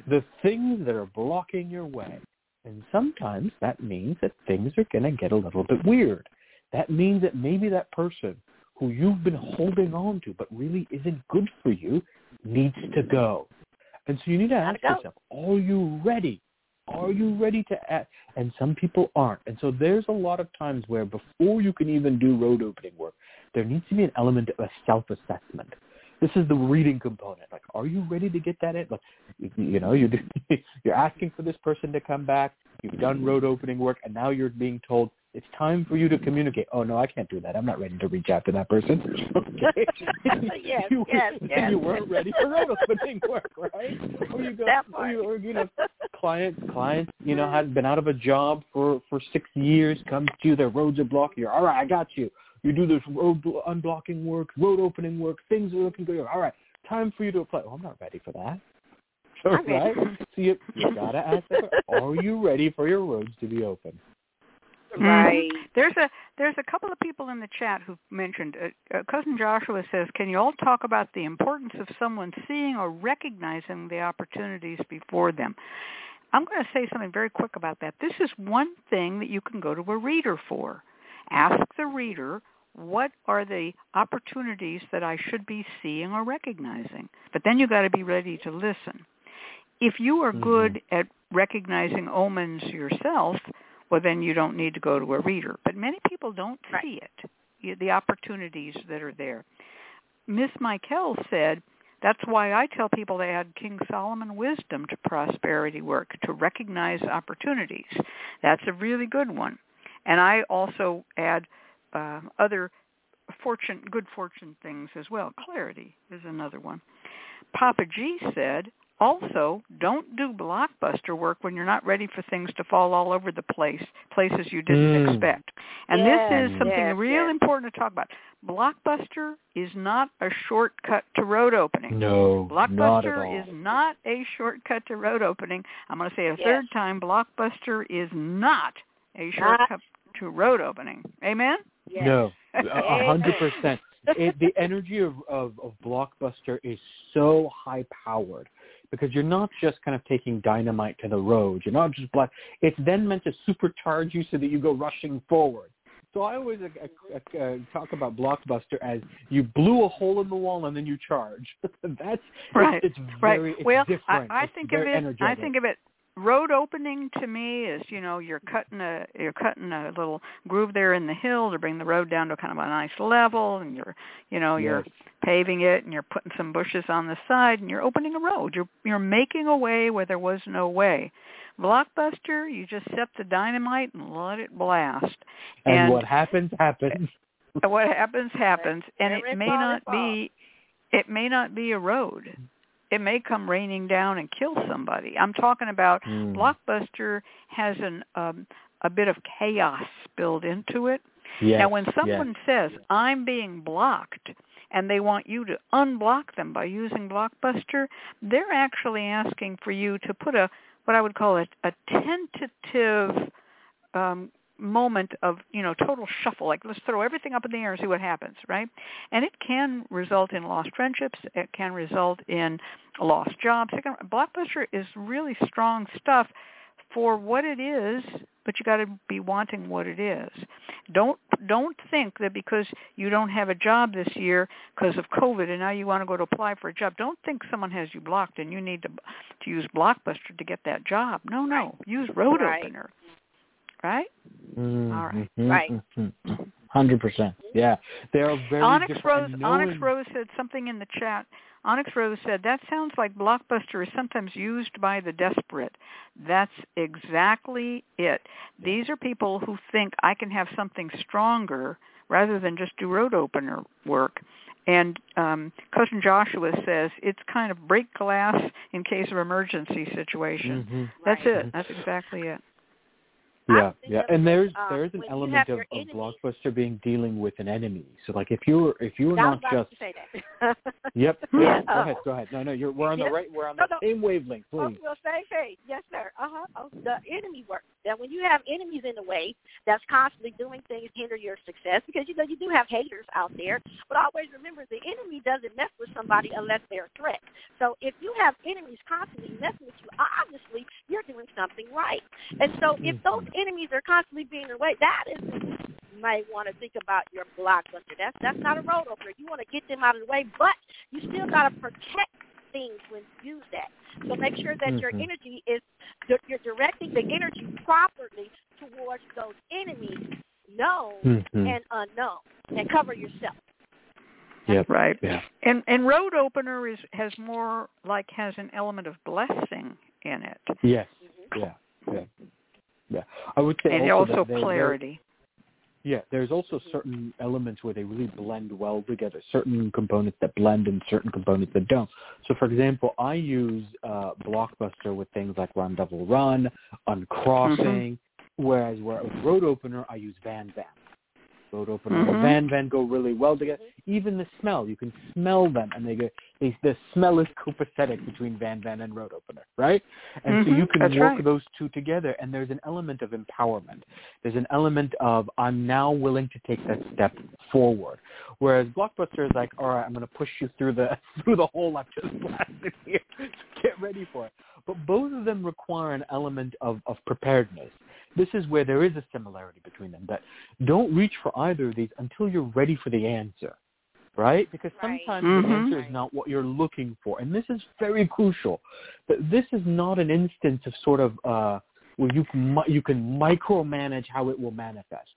the things that are blocking your way. And sometimes that means that things are going to get a little bit weird. That means that maybe that person who you've been holding on to but really isn't good for you needs to go. And so you need to ask yourself, are you ready? Are you ready to act? And some people aren't. And so there's a lot of times where before you can even do road opening work, there needs to be an element of a self-assessment. This is the reading component. Like, are you ready to get that in? Like, you know, you're, you're asking for this person to come back. You've done road opening work, and now you're being told, it's time for you to communicate. Oh, no, I can't do that. I'm not ready to reach out to that person. Okay. yes, you, yes, yes. You weren't ready for road opening work, right? Or you, go, or you, or, you know, client, client, you know, had been out of a job for, for six years, comes to you, their roads are blocked. You're, all right, I got you. You do this road unblocking work, road opening work, things are looking good. All right, time for you to apply. Well, I'm not ready for that. All right. So you, you got to ask them, are you ready for your roads to be open? Right. Mm-hmm. There's a there's a couple of people in the chat who mentioned. Uh, uh, Cousin Joshua says, "Can you all talk about the importance of someone seeing or recognizing the opportunities before them?" I'm going to say something very quick about that. This is one thing that you can go to a reader for. Ask the reader, what are the opportunities that I should be seeing or recognizing? But then you got to be ready to listen. If you are good mm-hmm. at recognizing omens yourself, well, then you don't need to go to a reader. But many people don't right. see it, the opportunities that are there. Miss Michael said, that's why I tell people they add King Solomon wisdom to prosperity work, to recognize opportunities. That's a really good one. And I also add uh, other fortune, good fortune things as well. Clarity is another one. Papa G said, also, don't do blockbuster work when you're not ready for things to fall all over the place, places you didn't mm. expect. And yes, this is something yes, real yes. important to talk about. Blockbuster is not a shortcut to road opening. No, Blockbuster not at all. is not a shortcut to road opening. I'm going to say a yes. third time, Blockbuster is not a shortcut not. to road opening. Amen? Yes. No, one hundred percent. It, the energy of, of, of Blockbuster is so high-powered. Because you're not just kind of taking dynamite to the road. You're not just black. It's then meant to supercharge you so that you go rushing forward. So I always uh, uh, talk about Blockbuster as you blew a hole in the wall and then you charge. That's right. It's, it's right. very it's well, different. I, I it's think very of it. Energetic. I think of it. Road opening to me is, you know, you're cutting a you're cutting a little groove there in the hill to bring the road down to kind of a nice level, and you're, you know, you're yes. paving it, and you're putting some bushes on the side, and you're opening a road. You're you're making a way where there was no way. Blockbuster, you just set the dynamite and let it blast. And, and what happens happens. What happens happens, and it may not be it may not be a road. it may come raining down and kill somebody. I'm talking about mm. Blockbuster has an um, a bit of chaos built into it. Yes. Now, when someone yes. says, I'm being blocked, and they want you to unblock them by using Blockbuster, they're actually asking for you to put a what I would call a, a tentative um, moment of, you know, total shuffle, like let's throw everything up in the air and see what happens, right? And it can result in lost friendships. It can result in lost jobs. It can, Blockbuster is really strong stuff for what it is, but you got to be wanting what it is. Don't don't think that because you don't have a job this year because of COVID and now you want to go to apply for a job, don't think someone has you blocked and you need to to use Blockbuster to get that job. No, no. Right. Use Road right. Opener. Right? Mm-hmm. All right. Right. Mm-hmm. one hundred percent. Yeah. They are very Onyx different. Rose, no Onyx one... Rose said something in the chat. Onyx Rose said, that sounds like Blockbuster is sometimes used by the desperate. That's exactly it. These are people who think I can have something stronger rather than just do road opener work. And um, Cousin Joshua says it's kind of break glass in case of emergency situation. Mm-hmm. That's right. it. That's exactly it. Yeah, yeah, and there's um, there's an element of, of Blockbuster being dealing with an enemy. So, like, if you're if you're not just to say that. yep, yeah, oh. go ahead, go ahead. No, no, you're we're on yes. the right, we're on no, the no. same wavelength, please. Oh, same page, yes, sir. Uh huh. Oh, the enemy work. Now, when you have enemies in the way that's constantly doing things hinder your success, because you know you do have haters out there. But always remember, the enemy doesn't mess with somebody unless they're a threat. So, if you have enemies constantly messing with you, obviously you're doing something right. And so, if those enemies are constantly being away, that is what you might want to think about your Blockbuster. That's, that's not a road opener. You want to get them out of the way, but you still got to protect things when you use that. So make sure that your energy is, you're directing the energy properly towards those enemies, known mm-hmm. and unknown, and cover yourself. Yeah, right. Yeah. And and road opener is has more like has an element of blessing in it. Yes. Mm-hmm. Yeah. Yeah. Yeah, I would say, and also, also that clarity. Yeah, there's also certain elements where they really blend well together. Certain components that blend and certain components that don't. So, for example, I use uh, Blockbuster with things like Run Double Run, Uncrossing, mm-hmm. whereas where with Road Opener I use Van Van. Road Opener mm-hmm. and Van Van go really well together. Even the smell, you can smell them, and they go. They, the smell is copacetic between Van Van and Road Opener, right? And mm-hmm, so you can work right. those two together, and there's an element of empowerment. There's an element of, I'm now willing to take that step forward. Whereas Blockbuster is like, all right, I'm going to push you through the through the hole I've just blasted here. Get ready for it. But both of them require an element of, of preparedness. This is where there is a similarity between them, that don't reach for either of these until you're ready for the answer. Right? Because sometimes right. mm-hmm. the answer is not what you're looking for. And this is very crucial. But this is not an instance of sort of uh, where you can, you can micromanage how it will manifest.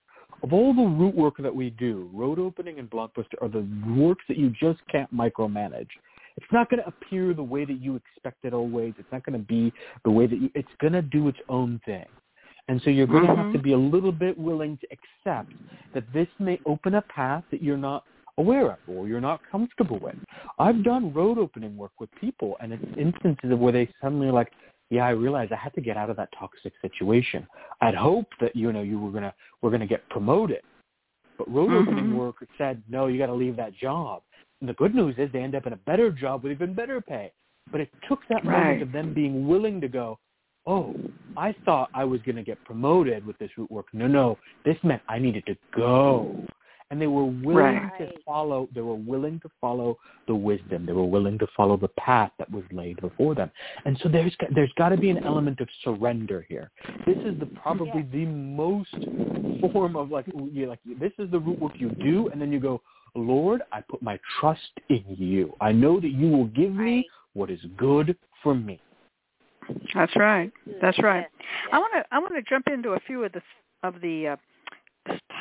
Of all the root work that we do, road opening and Blockbuster are the works that you just can't micromanage. It's not going to appear the way that you expect it always. It's not going to be the way that you – it's going to do its own thing. And so you're going to mm-hmm. have to be a little bit willing to accept that this may open a path that you're not – aware of or you're not comfortable with. I've done road opening work with people, and it's instances of where they suddenly are like, yeah, I realized I had to get out of that toxic situation. I'd hoped that, you know, you were gonna we're gonna get promoted. But road mm-hmm. opening work said, no, you gotta leave that job. And the good news is they end up in a better job with even better pay. But it took that right. moment of them being willing to go, oh, I thought I was gonna get promoted with this root work. No, no, this meant I needed to go. And they were willing right. to follow. They were willing to follow the wisdom. They were willing to follow the path that was laid before them. And so there's there's got to be an element of surrender here. This is the probably yeah. the most form of like you like this is the root work you do, and then you go, Lord, I put my trust in you. I know that you will give right. me what is good for me. That's right. That's right. Yeah. I want to I want to jump into a few of the of the. Uh,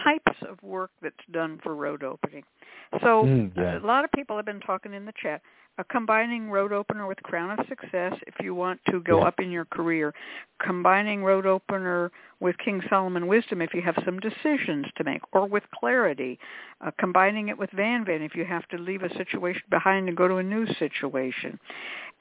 types of work that's done for road opening. So mm, yeah. a lot of people have been talking in the chat, uh, combining road opener with crown of success if you want to go yeah. up in your career, combining road opener with King Solomon wisdom if you have some decisions to make, or with clarity, uh, combining it with Van Van if you have to leave a situation behind and go to a new situation.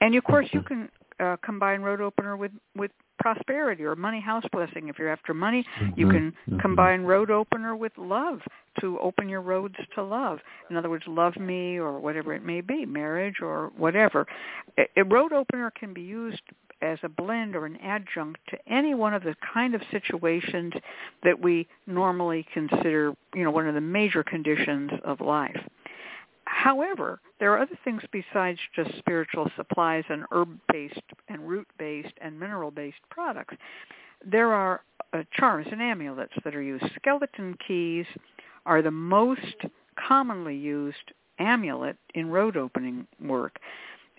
And, of course, you can uh, combine road opener with, with prosperity or money house blessing. If you're after money, you can combine road opener with love to open your roads to love. In other words, love me or whatever it may be, marriage or whatever. A road opener can be used as a blend or an adjunct to any one of the kind of situations that we normally consider, you know, one of the major conditions of life. However, there are other things besides just spiritual supplies and herb-based and root-based and mineral-based products. There are uh, charms and amulets that are used. Skeleton keys are the most commonly used amulet in road opening work.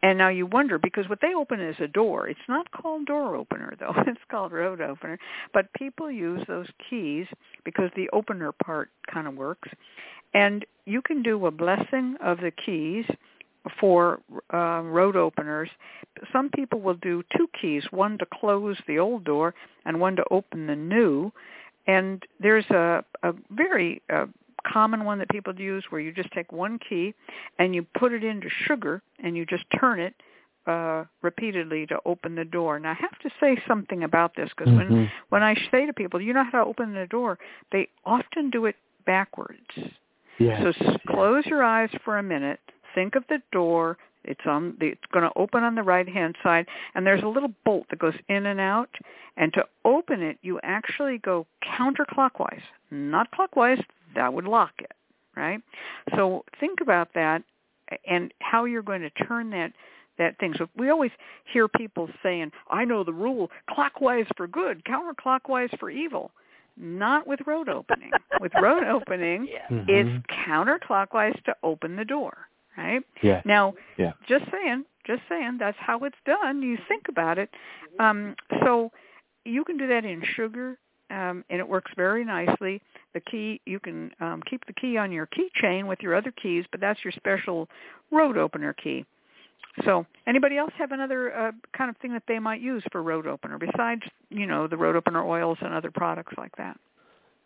And now you wonder, because what they open is a door. It's not called door opener, though. It's called road opener. But people use those keys because the opener part kind of works. And you can do a blessing of the keys for uh, road openers. Some people will do two keys, one to close the old door and one to open the new. And there's a, a very uh, common one that people use where you just take one key and you put it into sugar and you just turn it uh, repeatedly to open the door. Now, I have to say something about this because mm-hmm. when, when I say to people, you know how to open the door, they often do it backwards. Yes. So yes. close your eyes for a minute. Think of the door. It's on. The, it's going to open on the right-hand side, and there's a little bolt that goes in and out. And to open it, you actually go counterclockwise, not clockwise. That would lock it, right? So think about that and how you're going to turn that, that thing. So we always hear people saying, I know the rule, clockwise for good, counterclockwise for evil. Not with road opening. With road opening, yeah. mm-hmm. it's counterclockwise to open the door, right? Yeah. Now, yeah. just saying, just saying, that's how it's done. You think about it. Um, so you can do that in sugar, um, and it works very nicely. The key, you can um, keep the key on your keychain with your other keys, but that's your special road opener key. So anybody else have another uh, kind of thing that they might use for road opener besides, you know, the road opener oils and other products like that?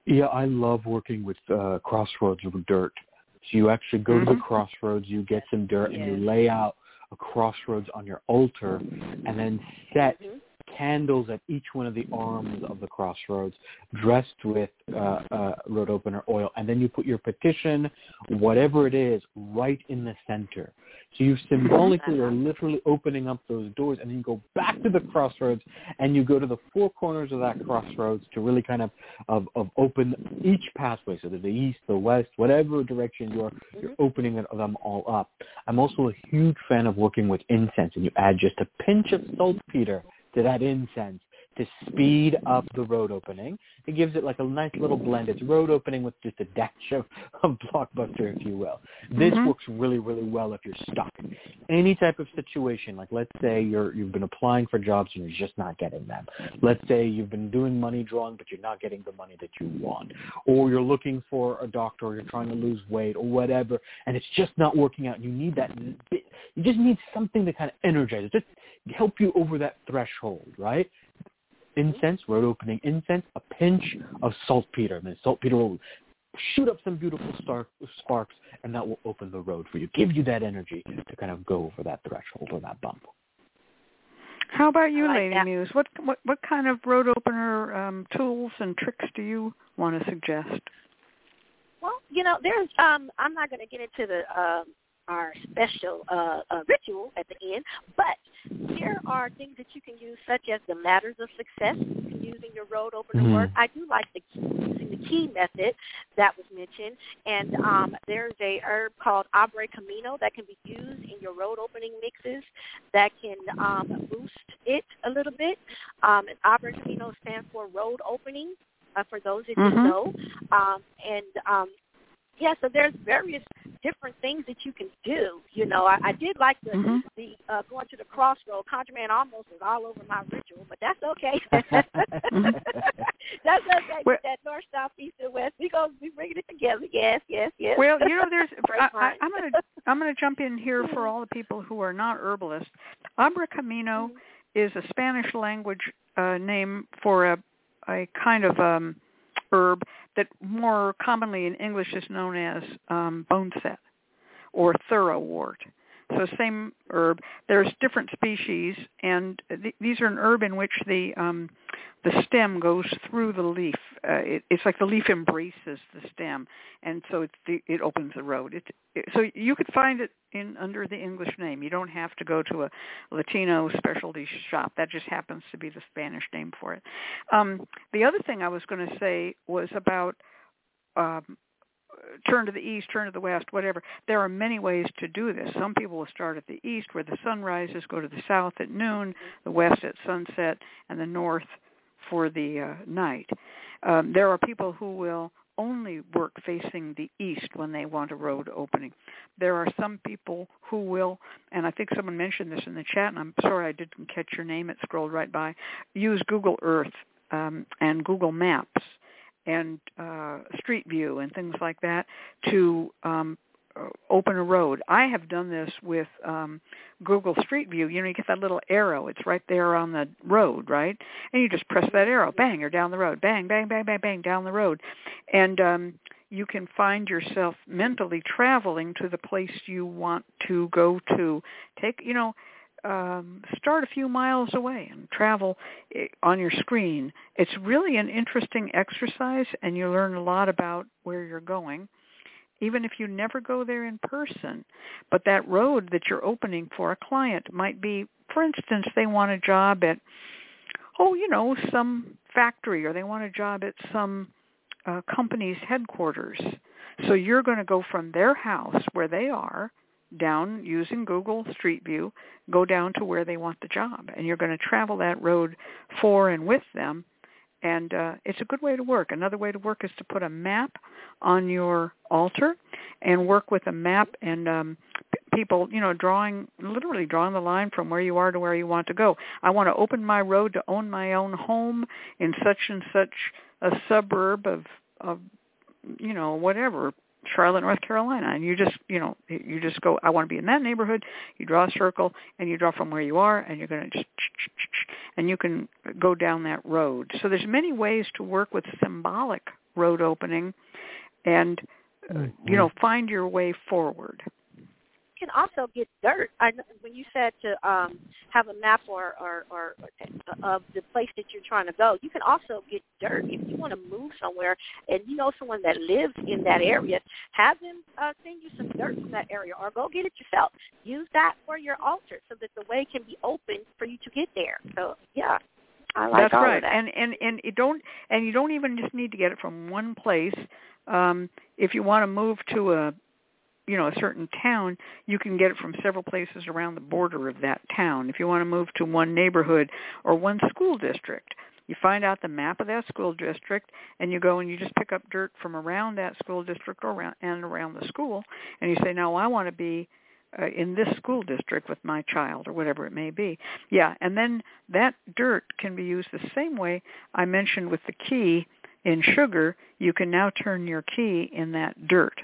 Yeah, I love working with uh, crossroads with dirt. So you actually go mm-hmm. to the crossroads, you get some dirt, yes. and you lay out a crossroads on your altar and then set mm-hmm. candles at each one of the arms of the crossroads dressed with uh, uh, road opener oil. And then you put your petition, whatever it is, right in the center. So you symbolically are literally opening up those doors, and then you go back to the crossroads, and you go to the four corners of that crossroads to really kind of, of, of open each pathway. So there's the east, the west, whatever direction you are, you're opening them all up. I'm also a huge fan of working with incense, and you add just a pinch of saltpeter to that incense to speed up the road opening. It gives it like a nice little blend. It's road opening with just a dash of, of Blockbuster, if you will. This mm-hmm. works really, really well if you're stuck. Any type of situation, like let's say you're, you've been applying for jobs and you're just not getting them. Let's say you've been doing money drawing, but you're not getting the money that you want. Or you're looking for a doctor, or you're trying to lose weight or whatever, and it's just not working out. You need that bit. You just need something to kind of energize it, just help you over that threshold, right? Incense, road opening incense, a pinch of saltpeter. And then saltpeter will shoot up some beautiful star- sparks, and that will open the road for you, give you that energy to kind of go over that threshold or that bump. How about you, like Lady that. Muse? What, what what kind of road opener um, tools and tricks do you want to suggest? Well, you know, there's um, I'm not going to get into the um, our special uh, uh, ritual at the end, but there are things that you can use, such as the matters of success, using your road opener mm-hmm. work. I do like the key, using the key method that was mentioned, and um, there's a herb called Abre Camino that can be used in your road opening mixes that can um, boost it a little bit. Um, and Abre Camino stands for road opening, uh, for those that mm-hmm. you know, um, and um, yeah, so there's various different things that you can do. You know, I, I did like the, mm-hmm. the uh, going to the crossroad. ConjureMan almost was all over my ritual, but that's okay. That's us that, that north, south, east, and west. We gonna be bringing it together. Yes, yes, yes. Well, you know, there's. I, I, I'm gonna I'm gonna jump in here for all the people who are not herbalists. Abra Camino is a Spanish language uh, name for a a kind of um, herb that more commonly in English is known as um, boneset or thoroughwort. So same herb. There's different species, and th- these are an herb in which the um, the stem goes through the leaf. Uh, it, it's like the leaf embraces the stem, and so it's the, it opens the road. It, it, so you could find it in under the English name. You don't have to go to a Latino specialty shop. That just happens to be the Spanish name for it. Um, the other thing I was going to say was about um, turn to the east, turn to the west, whatever. There are many ways to do this. Some people will start at the east where the sun rises, go to the south at noon, the west at sunset, and the north for the uh, night. Um, there are people who will only work facing the east when they want a road opening. There are some people who will, and I think someone mentioned this in the chat, and I'm sorry I didn't catch your name, it scrolled right by, use Google Earth um, and Google Maps and uh, Street View and things like that to um, open a road. I have done this with um, Google Street View. You know, you get that little arrow. It's right there on the road, right? And you just press that arrow. Bang, you're down the road. Bang, bang, bang, bang, bang, down the road. And um, you can find yourself mentally traveling to the place you want to go to. Take, you know, Um, start a few miles away and travel on your screen. It's really an interesting exercise, and you learn a lot about where you're going, even if you never go there in person. But that road that you're opening for a client might be, for instance, they want a job at, oh, you know, some factory, or they want a job at some uh, company's headquarters. So you're going to go from their house where they are down using Google Street View, go down to where they want the job. And you're going to travel that road for and with them. And uh, it's a good way to work. Another way to work is to put a map on your altar and work with a map and um, p- people, you know, drawing, literally drawing the line from where you are to where you want to go. I want to open my road to own my own home in such and such a suburb of, of you know, whatever, Charlotte, North Carolina, and you just, you know, you just go, I want to be in that neighborhood, you draw a circle, and you draw from where you are, and you're going to just, and you can go down that road. So there's many ways to work with symbolic road opening and, mm-hmm. you know, find your way forward. You can also get dirt. I know when you said to um, have a map or, or, or of the place that you're trying to go, you can also get dirt. If you want to move somewhere and you know someone that lives in that area, have them uh, send you some dirt from that area or go get it yourself. Use that for your altar so that the way can be open for you to get there. So, yeah. I like That's all right, of that. and and and it don't and you don't even just need to get it from one place. Um, if you want to move to a you know, a certain town, you can get it from several places around the border of that town. If you want to move to one neighborhood or one school district, you find out the map of that school district, and you go and you just pick up dirt from around that school district or around, and around the school, and you say, no, I want to be uh, in this school district with my child or whatever it may be. Yeah, and then that dirt can be used the same way I mentioned with the key in sugar. You can now turn your key in that dirt.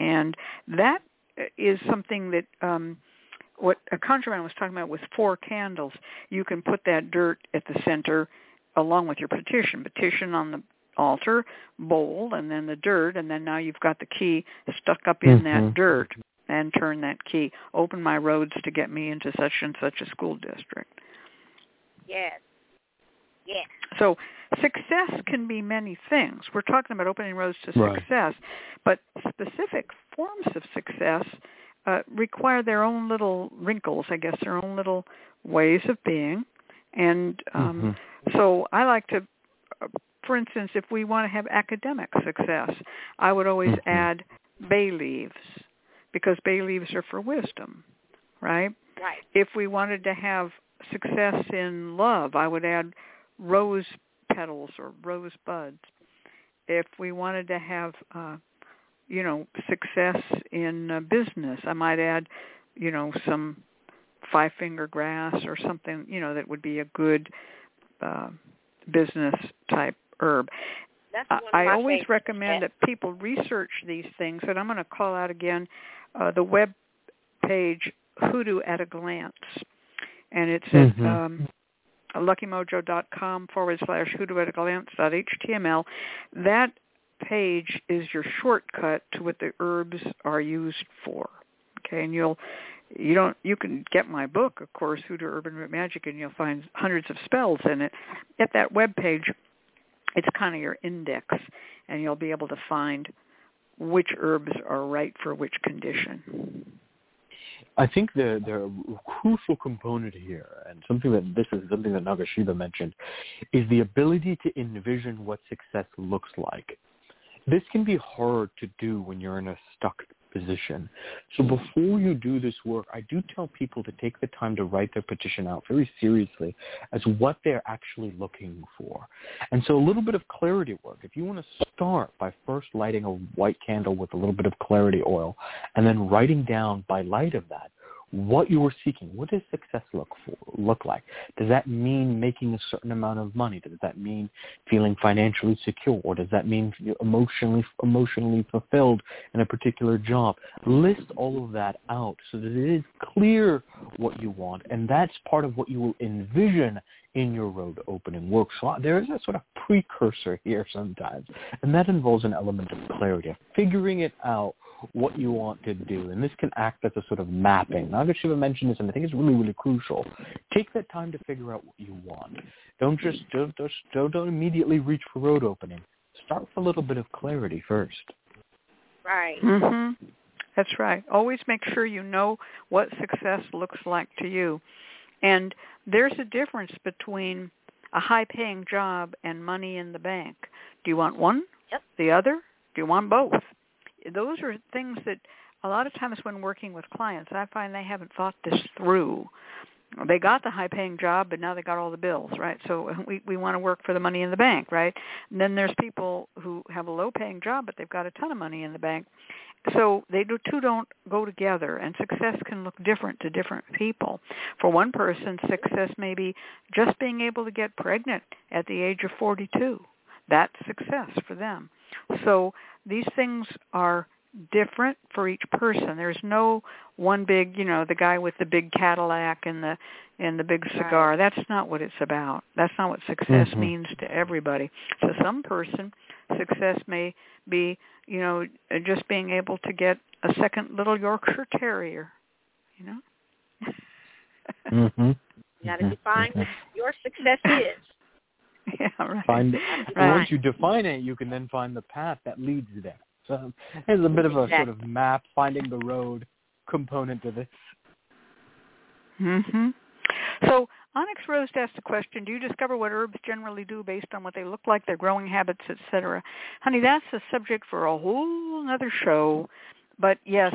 And that is something that um, what a conjureman was talking about with four candles. You can put that dirt at the center along with your petition. Petition on the altar, bowl, and then the dirt, and then now you've got the key stuck up in mm-hmm. that dirt and turn that key. Open my roads to get me into such and such a school district. Yes. Yes. So success can be many things. We're talking about opening roads to success, right. But specific forms of success uh, require their own little wrinkles, I guess, their own little ways of being. And um, mm-hmm. so I like to, for instance, if we want to have academic success, I would always mm-hmm. add bay leaves because bay leaves are for wisdom, right? Right. If we wanted to have success in love, I would add rose petals or rose buds. If we wanted to have, uh, you know, success in uh, business, I might add, you know, some five-finger grass or something, you know, that would be a good uh, business-type herb. That's one I always favorites. recommend that people research these things, and I'm going to call out again uh, the web page Hoodoo at a Glance, and it's mm-hmm. at um, luckymojo.com forward slash hoodoo at a glance dot html. That page is your shortcut to what the herbs are used for. Okay, and you'll you don't you can get my book, of course, Hoodoo Urban Root Magic, and you'll find hundreds of spells in it. At that web page, it's kind of your index, and you'll be able to find which herbs are right for which condition. I think the the crucial component here, and something that this is something that Nagasiva mentioned, is the ability to envision what success looks like. This can be hard to do when you're in a stuck position. So before you do this work, I do tell people to take the time to write their petition out very seriously as what they're actually looking for. And so a little bit of clarity work. If you want to start by first lighting a white candle with a little bit of clarity oil and then writing down by light of that what you were seeking. What does success look for, look like? Does that mean making a certain amount of money? Does that mean feeling financially secure? Or does that mean emotionally emotionally fulfilled in a particular job? List all of that out so that it is clear what you want, and that's part of what you will envision in your road opening workshop. There is a sort of precursor here sometimes, and that involves an element of clarity, of figuring it out what you want to do, and this can act as a sort of mapping. Nagasiva mentioned this, and I think it's really, really crucial. Take that time to figure out what you want. Don't just don't don't, don't immediately reach for road opening. Start with a little bit of clarity first. Right. Mm-hmm. That's right. Always make sure you know what success looks like to you. And there's a difference between a high-paying job and money in the bank. Do you want one? Yep. The other? Do you want both? Those are things that a lot of times when working with clients, I find they haven't thought this through. They got the high-paying job, but now they got all the bills, right? So we, we want to work for the money in the bank, right? And then there's people who have a low-paying job, but they've got a ton of money in the bank. So they do, two don't go together, and success can look different to different people. For one person, success may be just being able to get pregnant at the age of forty-two. That's success for them. So these things are different for each person. There's no one big, you know, the guy with the big Cadillac and the and the big cigar. Right. That's not what it's about. That's not what success mm-hmm. means to everybody. So some person, success may be, you know, just being able to get a second little Yorkshire Terrier, you know. mm-hmm. You got to define what your success is. Yeah, right. Find, right. Once you define it, you can then find the path that leads there. So there's a bit of a exactly. sort of map, finding the road component to this. Mm-hmm. So Onyx Rose asked the question, do you discover what herbs generally do based on what they look like, their growing habits, et cetera? Honey, that's a subject for a whole other show. But yes,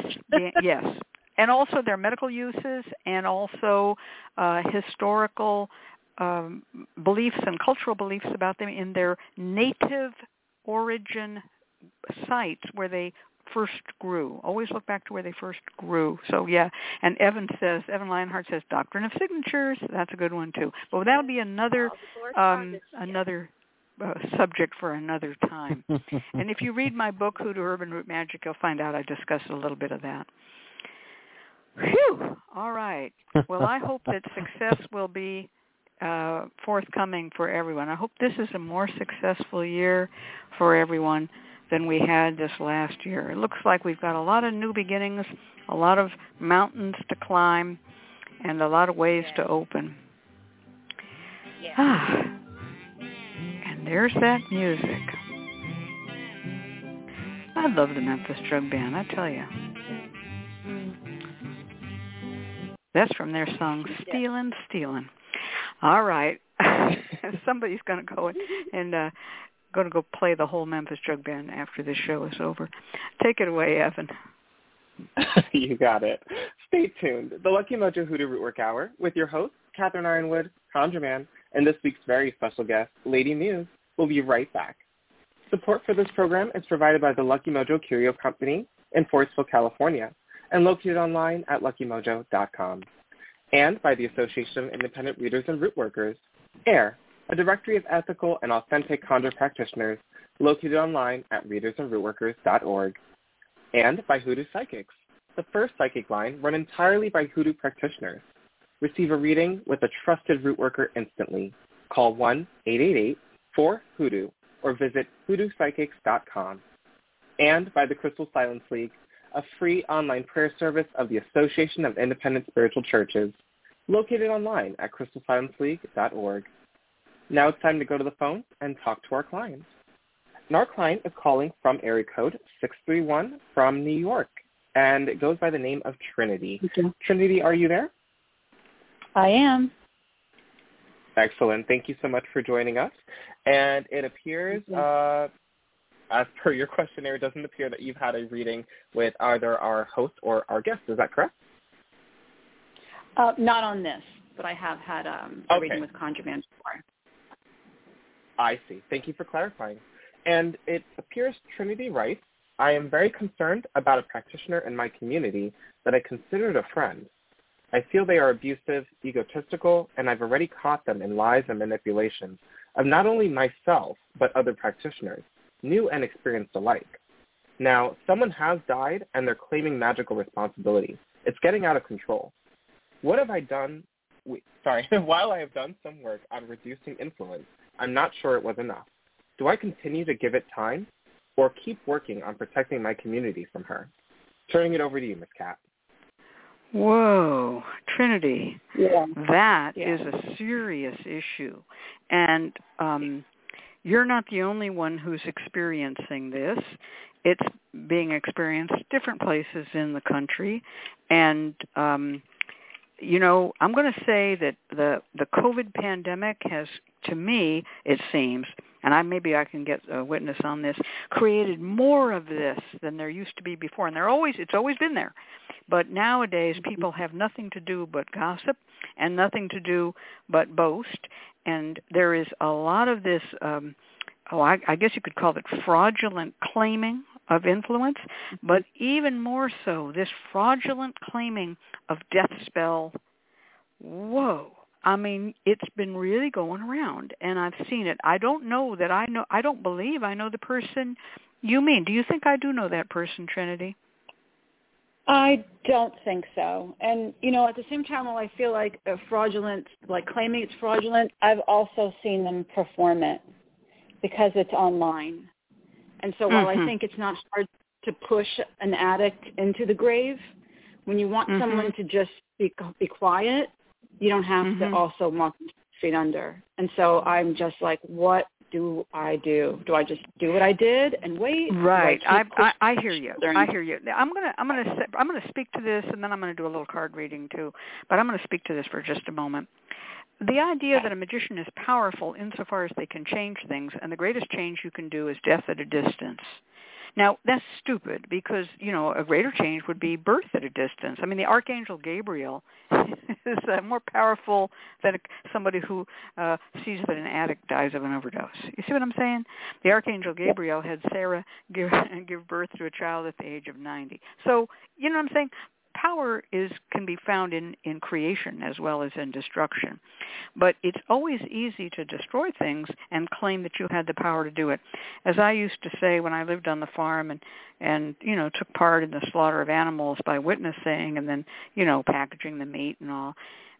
yes. And also their medical uses and also uh, historical Um, beliefs and cultural beliefs about them in their native origin sites where they first grew. Always look back to where they first grew. So, yeah. And Evan says, Evan Lionheart says, Doctrine of Signatures. That's a good one, too. But that would be another um, another uh, subject for another time. And if you read my book, Hoodoo Urban Root Magic, you'll find out I discussed a little bit of that. Whew! All right. Well, I hope that success will be Uh, forthcoming for everyone. I hope this is a more successful year for everyone than we had this last year. It looks like we've got a lot of new beginnings, a lot of mountains to climb, and a lot of ways yeah. to open. Yeah. Ah, and there's that music. I love the Memphis Jug Band, I tell you. That's from their song, Stealin', Stealin'. All right, somebody's going to go and, and uh, going to go play the whole Memphis Jug Band after this show is over. Take it away, Evan. You got it. Stay tuned. The Lucky Mojo Hoodoo Rootwork Hour with your hosts, Catherine Ironwood, ConjureMan, and this week's very special guest, Lady Muse. We'll be right back. Support for this program is provided by the Lucky Mojo Curio Company in Forestville, California, and located online at lucky mojo dot com. And by the Association of Independent Readers and Root Workers, AIR, a directory of ethical and authentic conjure practitioners located online at readers and rootworkers dot org, and by Hoodoo Psychics, the first psychic line run entirely by Hoodoo practitioners. Receive a reading with a trusted root worker instantly. Call one eight eight eight four hoodoo or visit hoodoo psychics dot com. And by the Crystal Silence League, a free online prayer service of the Association of Independent Spiritual Churches, located online at crystal silence league dot org. Now it's time to go to the phone and talk to our client. And our client is calling from area code six three one from New York, and it goes by the name of Trinity. Okay. Trinity, are you there? I am. Excellent. Thank you so much for joining us. And it appears, uh, as per your questionnaire, it doesn't appear that you've had a reading with either our host or our guest. Is that correct? Uh, not on this, but I have had um, a okay. reading with ConjureMan before. I see. Thank you for clarifying. And it appears Trinity writes, I am very concerned about a practitioner in my community that I considered a friend. I feel they are abusive, egotistical, and I've already caught them in lies and manipulations of not only myself, but other practitioners, new and experienced alike. Now, someone has died, and they're claiming magical responsibility. It's getting out of control. What have I done? Wait, sorry. While I have done some work on reducing influence, I'm not sure it was enough. Do I continue to give it time or keep working on protecting my community from her? Turning it over to you, Miz Kat. Whoa, Trinity, yeah. that yeah. is a serious issue. And um, you're not the only one who's experiencing this. It's being experienced different places in the country. And, um, you know, I'm going to say that the, the COVID pandemic has, to me, it seems, and I maybe I can get a witness on this, created more of this than there used to be before. And there always it's always been there. But nowadays, people have nothing to do but gossip and nothing to do but boast. And there is a lot of this, um, oh, I, I guess you could call it fraudulent claiming of influence, but even more so, this fraudulent claiming of death spell. Whoa. I mean, it's been really going around, and I've seen it. I don't know that I know. I don't believe I know the person you mean. Do you think I do know that person, Trinity? I don't think so. And, you know, at the same time, while I feel like a fraudulent, like claiming it's fraudulent, I've also seen them perform it because it's online. And so while mm-hmm. I think it's not hard to push an addict into the grave, when you want mm-hmm. someone to just be, be quiet, you don't have mm-hmm. to also walk feet under. And so I'm just like, what do I do? Do I just do what I did and wait? Right. I, I, I hear you. I hear you. I'm gonna I'm gonna I'm gonna speak to this, and then I'm gonna do a little card reading too. But I'm gonna speak to this for just a moment. The idea that a magician is powerful insofar as they can change things, and the greatest change you can do is death at a distance. Now, that's stupid because, you know, a greater change would be birth at a distance. I mean, the Archangel Gabriel is uh, more powerful than somebody who uh, sees that an addict dies of an overdose. You see what I'm saying? The Archangel Gabriel had Sarah give, give birth to a child at the age of ninety. So, you know what I'm saying? Power is can be found in, in creation as well as in destruction. But it's always easy to destroy things and claim that you had the power to do it. As I used to say when I lived on the farm and, and you know, took part in the slaughter of animals by witnessing and then, you know, packaging the meat and all,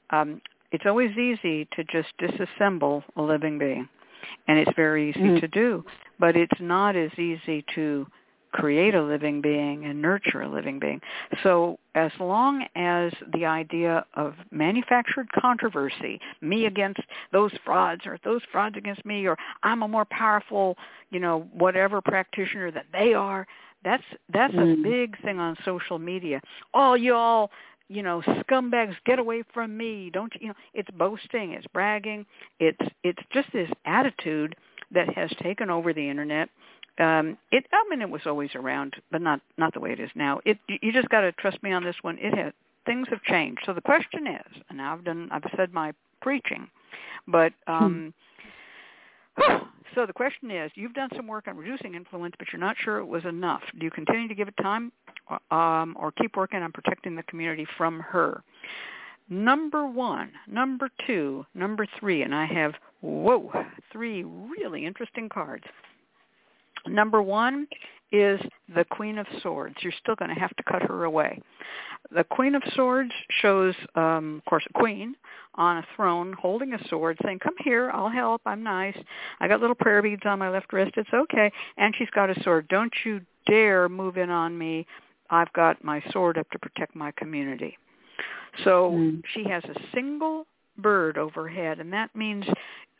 um, it's always easy to just disassemble a living being. And it's very easy mm. to do. But it's not as easy to create a living being and nurture a living being. So as long as the idea of manufactured controversy, me against those frauds or those frauds against me, or I'm a more powerful, you know, whatever practitioner than they are, that's that's mm. a big thing on social media. Oh, y'all, you know, scumbags, get away from me. Don't you, you know, it's boasting, it's bragging. It's it's just this attitude that has taken over the internet. Um, it, I mean, it was always around, but not, not the way it is now. It, you just got to trust me on this one. It has, things have changed. So the question is, and I've done, I've said my preaching, but um, hmm. so the question is, you've done some work on reducing influence, but you're not sure it was enough. Do you continue to give it time, um, or keep working on protecting the community from her? Number one, number two, number three, and I have Whoa, three really interesting cards. Number one is the Queen of Swords. You're still going to have to cut her away. The Queen of Swords shows, um, of course, a queen on a throne holding a sword saying, come here, I'll help, I'm nice. I got little prayer beads on my left wrist, it's okay. And she's got a sword. Don't you dare move in on me. I've got my sword up to protect my community. So mm. she has a single bird overhead, and that means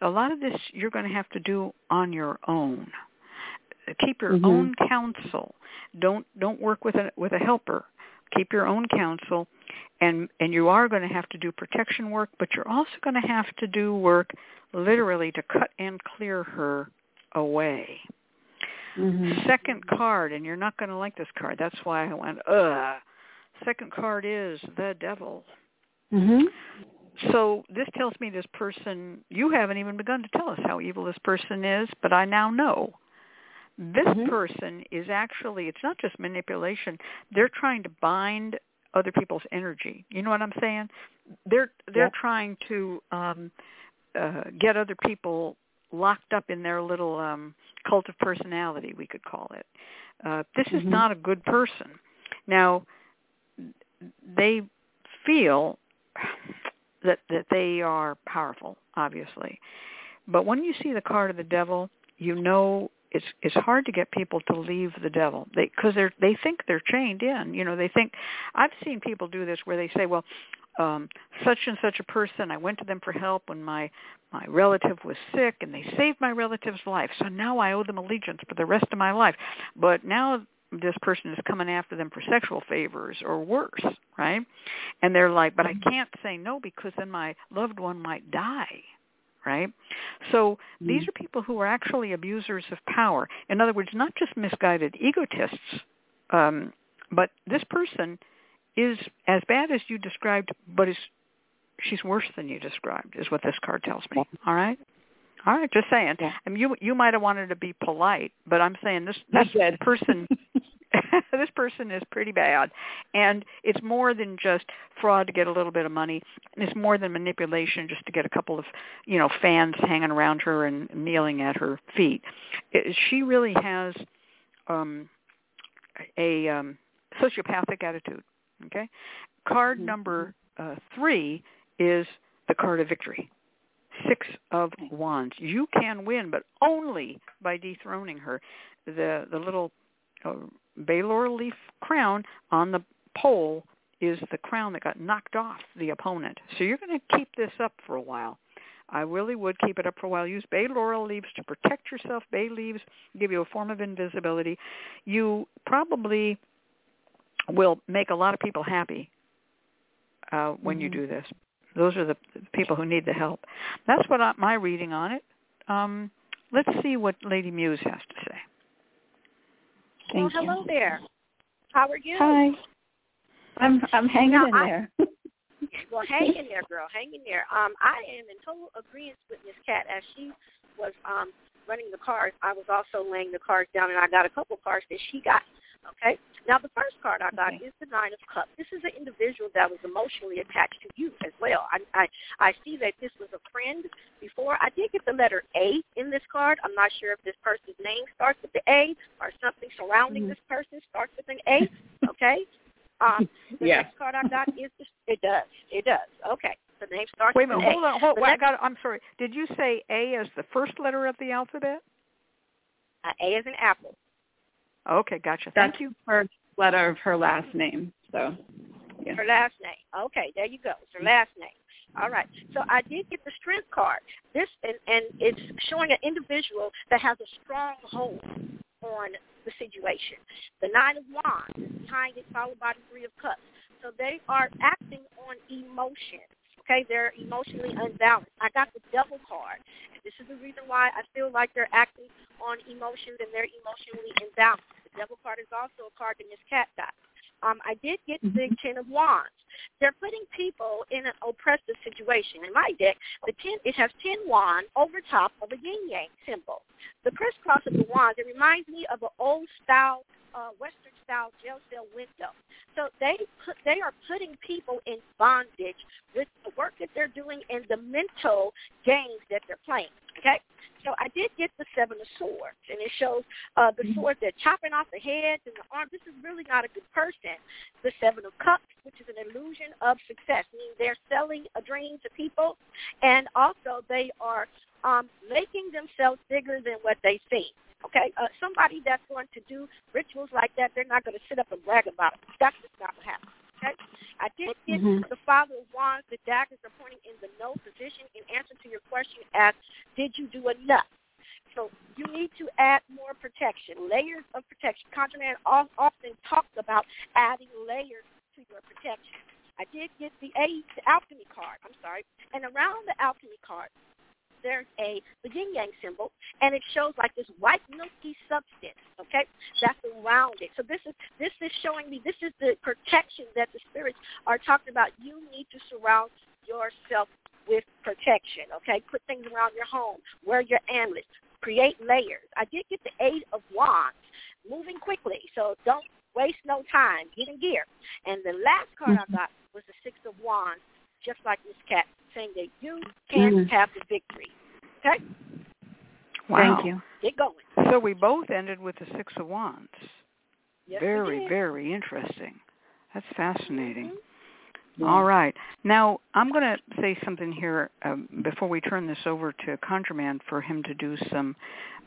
a lot of this you're going to have to do on your own. Keep your mm-hmm. own counsel. Don't don't work with a with a helper. Keep your own counsel, and and you are going to have to do protection work, but you're also going to have to do work literally to cut and clear her away. Mm-hmm. Second card, and you're not going to like this card. That's why I went ugh. Second card is the Devil. Mm-hmm. So this tells me this person, you haven't even begun to tell us how evil this person is, but I now know. This mm-hmm. person is actually, it's not just manipulation. They're trying to bind other people's energy. You know what I'm saying? They're they're yep. trying to um, uh, get other people locked up in their little um, cult of personality, we could call it. Uh, this mm-hmm. is not a good person. Now, they feel that that they are powerful, obviously. But when you see the card of the Devil, you know it's it's hard to get people to leave the Devil because they they think they're chained in. You know, they think, I've seen people do this where they say, well, um, such and such a person, I went to them for help when my, my relative was sick, and they saved my relative's life. So now I owe them allegiance for the rest of my life. But now this person is coming after them for sexual favors or worse, right? And they're like, but I can't say no because then my loved one might die, right? So these are people who are actually abusers of power. In other words, not just misguided egotists, um, but this person is as bad as you described, but is she's worse than you described, is what this card tells me, all right? All right, just saying. Yeah. I mean, you you might have wanted to be polite, but I'm saying this this person this person is pretty bad, and it's more than just fraud to get a little bit of money. It's more than manipulation just to get a couple of you know fans hanging around her and kneeling at her feet. It, she really has um, a um, sociopathic attitude. Okay, card number uh, three is the card of victory. Six of Wands. You can win, but only by dethroning her. The the little uh, Baylor leaf crown on the pole is the crown that got knocked off the opponent. So you're going to keep this up for a while. I really would keep it up for a while. Use bay laurel leaves to protect yourself. Bay leaves give you a form of invisibility. You probably will make a lot of people happy uh, when mm-hmm. you do this. Those are the people who need the help. That's what I, my reading on it. Um, let's see what Lady Muse has to say. Thank well, you. Hello there. How are you? Hi. I'm I'm hanging now, in I, there. Well, hang in there, girl. Hang in there. Um, I am in total agreement with Miss Kat as she was um, running the cards. I was also laying the cards down, and I got a couple cards that she got. Okay. Now, the first card I got okay. is the Nine of Cups. This is an individual that was emotionally attached to you as well. I, I I see that this was a friend before. I did get the letter A in this card. I'm not sure if this person's name starts with the A or something surrounding mm-hmm. this person starts with an A. Okay. Um, the yeah. next card I got is the, it does. It does. Okay. The name starts Wait with an A. Wait a minute. Hold on. Hold, wait, next, I got, I'm sorry. Did you say A as the first letter of the alphabet? Uh, A as an apple. Okay, gotcha. Thank That's you. First letter of her last name. So, yeah. Her last name. Okay, there you go. It's her last name. All right. So I did get the Strength card. This and, and it's showing an individual that has a strong hold on the situation. The Nine of Wands behind it, followed by the Three of Cups. So they are acting on emotions. Okay, they're emotionally unbalanced. I got the Devil card. And this is the reason why I feel like they're acting on emotions and they're emotionally imbalanced. The Devil card is also a card that Miss Kat got. Um, I did get the Ten of Wands. They're putting people in an oppressive situation. In my deck, the ten it has ten wands over top of a yin-yang symbol. The crisscross of the wands, it reminds me of an old-style uh, Western-style jail cell window. So they put, they are putting people in bondage with the work that they're doing and the mental games that they're playing, okay? So I did get the Seven of Swords, and it shows uh, the swords that are chopping off the heads and the arms. This is really not a good person. The Seven of Cups, which is an illusion of success, meaning they're selling a dream to people, and also they are um, making themselves bigger than what they see. Okay, uh, somebody that's going to do rituals like that, they're not going to sit up and brag about it. That's just not what happens. Okay? I did get mm-hmm. the Father of Wands. The daggers are pointing in the no position in answer to your question as, did you do enough? So you need to add more protection, layers of protection. ConjureMan often talks about adding layers to your protection. I did get the eight, the alchemy card, I'm sorry, and around the alchemy card, there's a the yin-yang symbol, and it shows like this white milky substance, okay, that's around it. So this is this is showing me, this is the protection that the spirits are talking about. You need to surround yourself with protection, okay? Put things around your home, wear your amulets, create layers. I did get the Eight of Wands, moving quickly, so don't waste no time. Get in gear. And the last card I got was the Six of Wands, just like Miss Cat, saying that you can mm-hmm. have the victory. Okay? Wow. Thank you. Get going. So we both ended with the Six of Wands. Yes, very, very interesting. That's fascinating. Mm-hmm. All right. Now, I'm going to say something here um, before we turn this over to ConjureMan for him to do some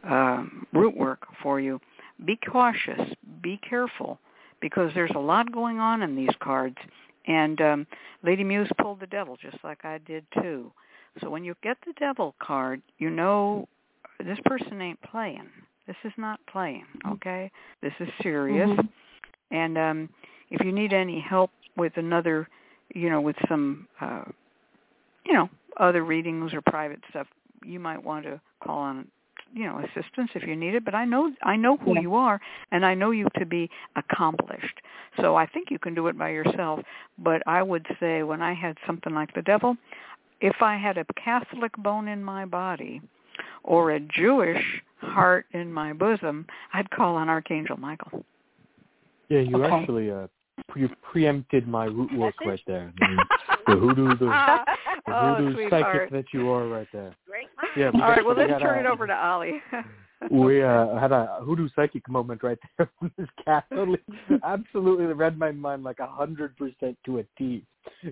um, root work for you. Be cautious. Be careful, because there's a lot going on in these cards. And um, Lady Muse pulled the devil, just like I did too. So when you get the devil card, you know this person ain't playing. This is not playing, okay? This is serious. Mm-hmm. And um, if you need any help with another, you know, with some, uh, you know, other readings or private stuff, you might want to call on, you know, assistance if you need it. But I know I know who yeah. you are, and I know you to be accomplished. So I think you can do it by yourself. But I would say when I had something like the devil, if I had a Catholic bone in my body or a Jewish heart in my bosom, I'd call on Archangel Michael. Yeah, you okay. actually uh, pre- preempted my root work right there. I mean, the hoodoo, the, the oh, hoodoo psychic that you are right there. Great. Yeah, all right, well, let's turn a, it over to Ali. we uh, had a hoodoo psychic moment right there from this cat. Totally, absolutely read my mind like one hundred percent to a T.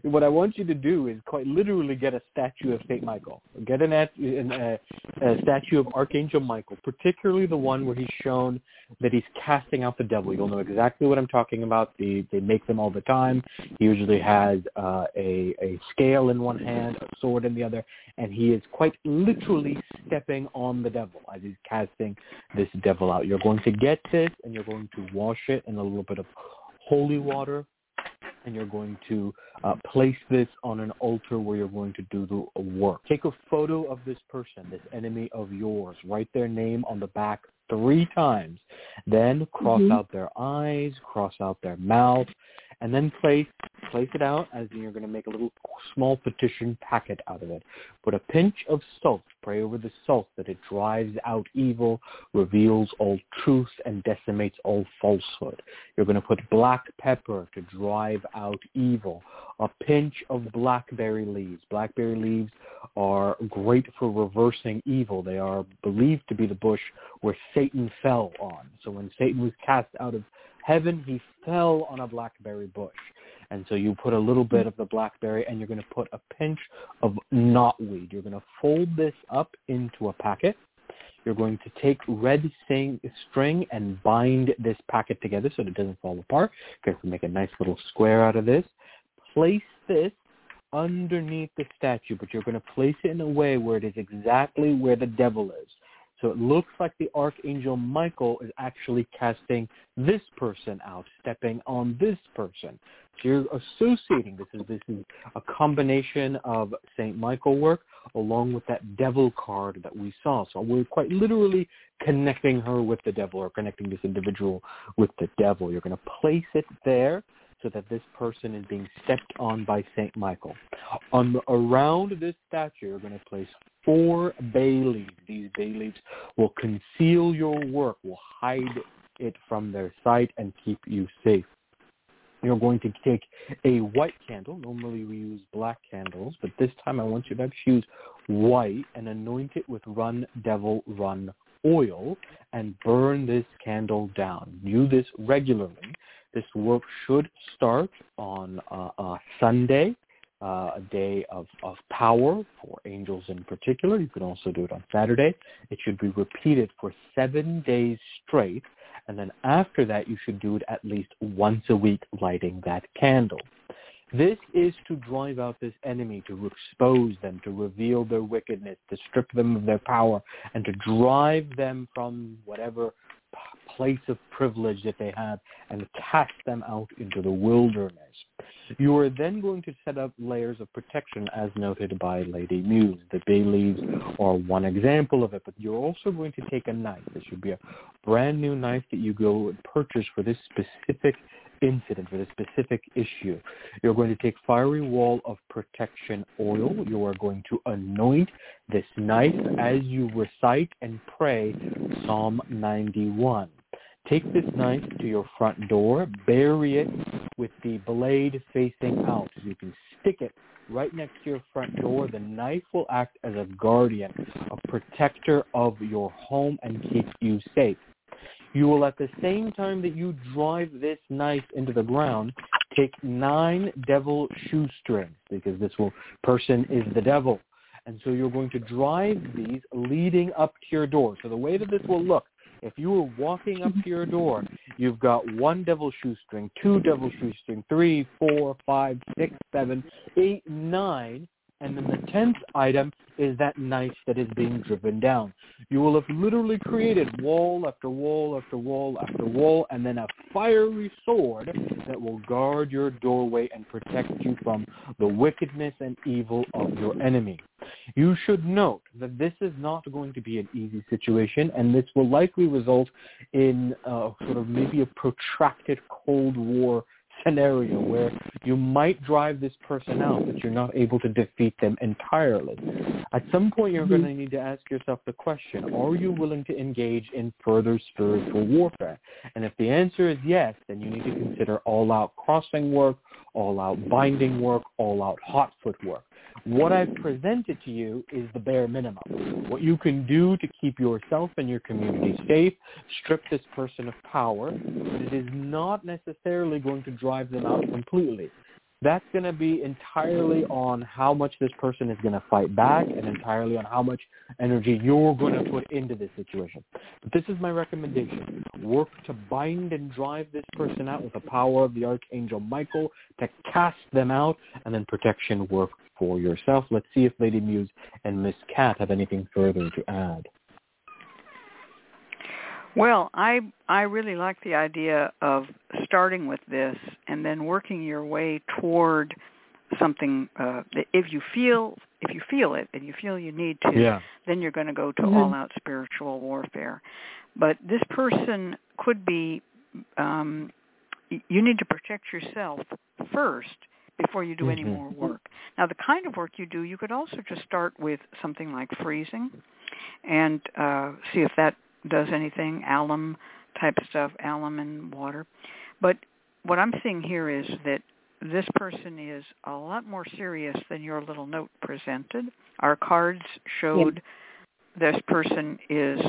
What I want you to do is quite literally get a statue of Saint Michael. Get an, an, a, a statue of Archangel Michael, particularly the one where he's shown that he's casting out the devil. You'll know exactly what I'm talking about. They, they make them all the time. He usually has uh, a, a scale in one hand, a sword in the other, and he is quite literally stepping on the devil as he's casting this devil out. You're going to get this, and you're going to wash it in a little bit of holy water, and you're going to uh, place this on an altar where you're going to do the work. Take a photo of this person, this enemy of yours. Write their name on the back three times. Then cross mm-hmm. out their eyes, cross out their mouth, and then place place it out as you're going to make a little small petition packet out of it. Put a pinch of salt. Pray over the salt that it drives out evil, reveals all truth, and decimates all falsehood. You're going to put black pepper to drive out evil. A pinch of blackberry leaves. Blackberry leaves are great for reversing evil. They are believed to be the bush where Satan fell on. So when Satan was cast out of heaven, he fell on a blackberry bush. And so you put a little bit of the blackberry, and you're going to put a pinch of knotweed. You're going to fold this up into a packet. You're going to take red string and bind this packet together so that it doesn't fall apart. You're going to make a nice little square out of this. Place this underneath the statue, but you're going to place it in a way where it is exactly where the devil is. So it looks like the Archangel Michael is actually casting this person out, stepping on this person. So you're associating this is this is a combination of Saint Michael work along with that devil card that we saw. So we're quite literally connecting her with the devil, or connecting this individual with the devil. You're going to place it there so that this person is being stepped on by Saint Michael. On the, around this statue, you're going to place four bay leaves. These bay leaves will conceal your work, will hide it from their site and keep you safe. You're going to take a white candle. Normally we use black candles, but this time I want you to actually use white and anoint it with Run Devil Run oil and burn this candle down. Do this regularly. This work should start on uh, uh, Sunday, uh, a day of, of power for angels in particular. You can also do it on Saturday. It should be repeated for seven days straight. And then after that, you should do it at least once a week, lighting that candle. This is to drive out this enemy, to expose them, to reveal their wickedness, to strip them of their power, and to drive them from whatever place of privilege that they have and cast them out into the wilderness. You are then going to set up layers of protection, as noted by Lady Muse. The bay leaves are one example of it, but you're also going to take a knife. This should be a brand new knife that you go and purchase for this specific incident, for the specific issue. You're going to take Fiery Wall of Protection oil. You are going to anoint this knife as you recite and pray Psalm ninety-one. Take this knife to your front door, bury it with the blade facing out. You can stick it right next to your front door. The knife will act as a guardian, a protector of your home, and keep you safe. You will, at the same time that you drive this knife into the ground, take nine devil shoestrings, because this will, person is the devil. And so you're going to drive these leading up to your door. So the way that this will look, if you were walking up to your door, you've got one devil shoestring, two devil shoestring, three, four, five, six, seven, eight, nine. And then the tenth item is that knife that is being driven down. You will have literally created wall after wall after wall after wall, and then a fiery sword that will guard your doorway and protect you from the wickedness and evil of your enemy. You should note that this is not going to be an easy situation, and this will likely result in uh, sort of maybe a protracted Cold War scenario where you might drive this person out, but you're not able to defeat them entirely. At some point, you're going to need to ask yourself the question, are you willing to engage in further spiritual warfare? And if the answer is yes, then you need to consider all-out crossing work, all-out binding work, all-out hot foot work. What I've presented to you is the bare minimum. What you can do to keep yourself and your community safe, strip this person of power, but it is not necessarily going to drive them out completely. That's going to be entirely on how much this person is going to fight back and entirely on how much energy you're going to put into this situation. But this is my recommendation. Work to bind and drive this person out with the power of the Archangel Michael to cast them out, and then protection work for yourself. Let's see if Lady Muse and Miss Cat have anything further to add. Well, I I really like the idea of starting with this and then working your way toward something. Uh, that if you feel if you feel it and you feel you need to, yeah. then you're going to go to mm-hmm. all-out spiritual warfare. But this person could be. Um, you need to protect yourself first before you do mm-hmm. any more work. Now, the kind of work you do, you could also just start with something like freezing, and uh, see if that does anything, alum type stuff, alum and water. But what I'm seeing here is that this person is a lot more serious than your little note presented. Our cards showed yep. this person is,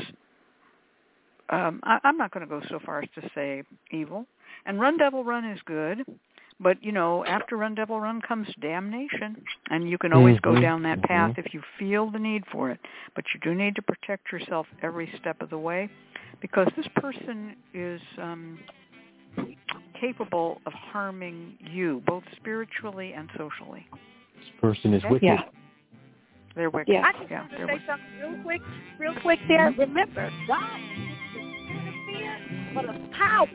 um, I, I'm not going to go so far as to say evil. And Run, Devil, Run is good. But, you know, after Run, Devil, Run comes damnation. And you can always mm-hmm. go down that path mm-hmm. if you feel the need for it. But you do need to protect yourself every step of the way, because this person is um, capable of harming you, both spiritually and socially. This person is wicked. Yeah. They're wicked. Yeah. I just yeah, want to say wicked. something real quick, real quick there. Remember, God is the fear for the power,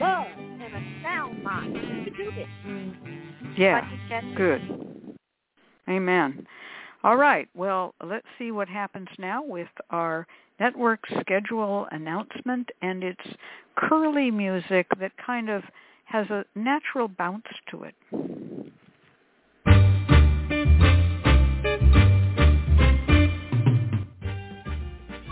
love, and a sound mind. You can do this. Yeah, like good. Amen. All right, well, let's see what happens now with our network schedule announcement, and it's curly music that kind of has a natural bounce to it.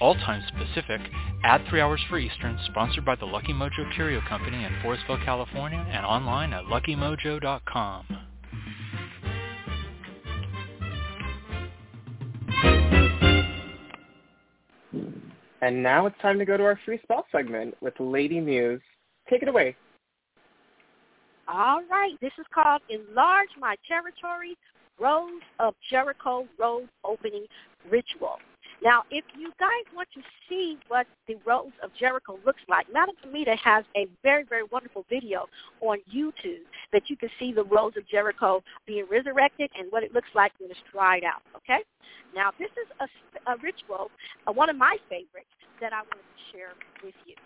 All times Pacific, add three hours for Eastern, sponsored by the Lucky Mojo Curio Company in Forestville, California, and online at lucky mojo dot com. And now it's time to go to our free spell segment with Lady Muse. Take it away. All right. This is called Enlarge My Territory, Roads of Jericho Road Opening Ritual. Now, if you guys want to see what the Roads of Jericho looks like, Madame Tamita has a very, very wonderful video on YouTube that you can see the Roads of Jericho being resurrected and what it looks like when it's dried out, okay? Now, this is a, a ritual, uh, one of my favorites, that I wanted to share with you.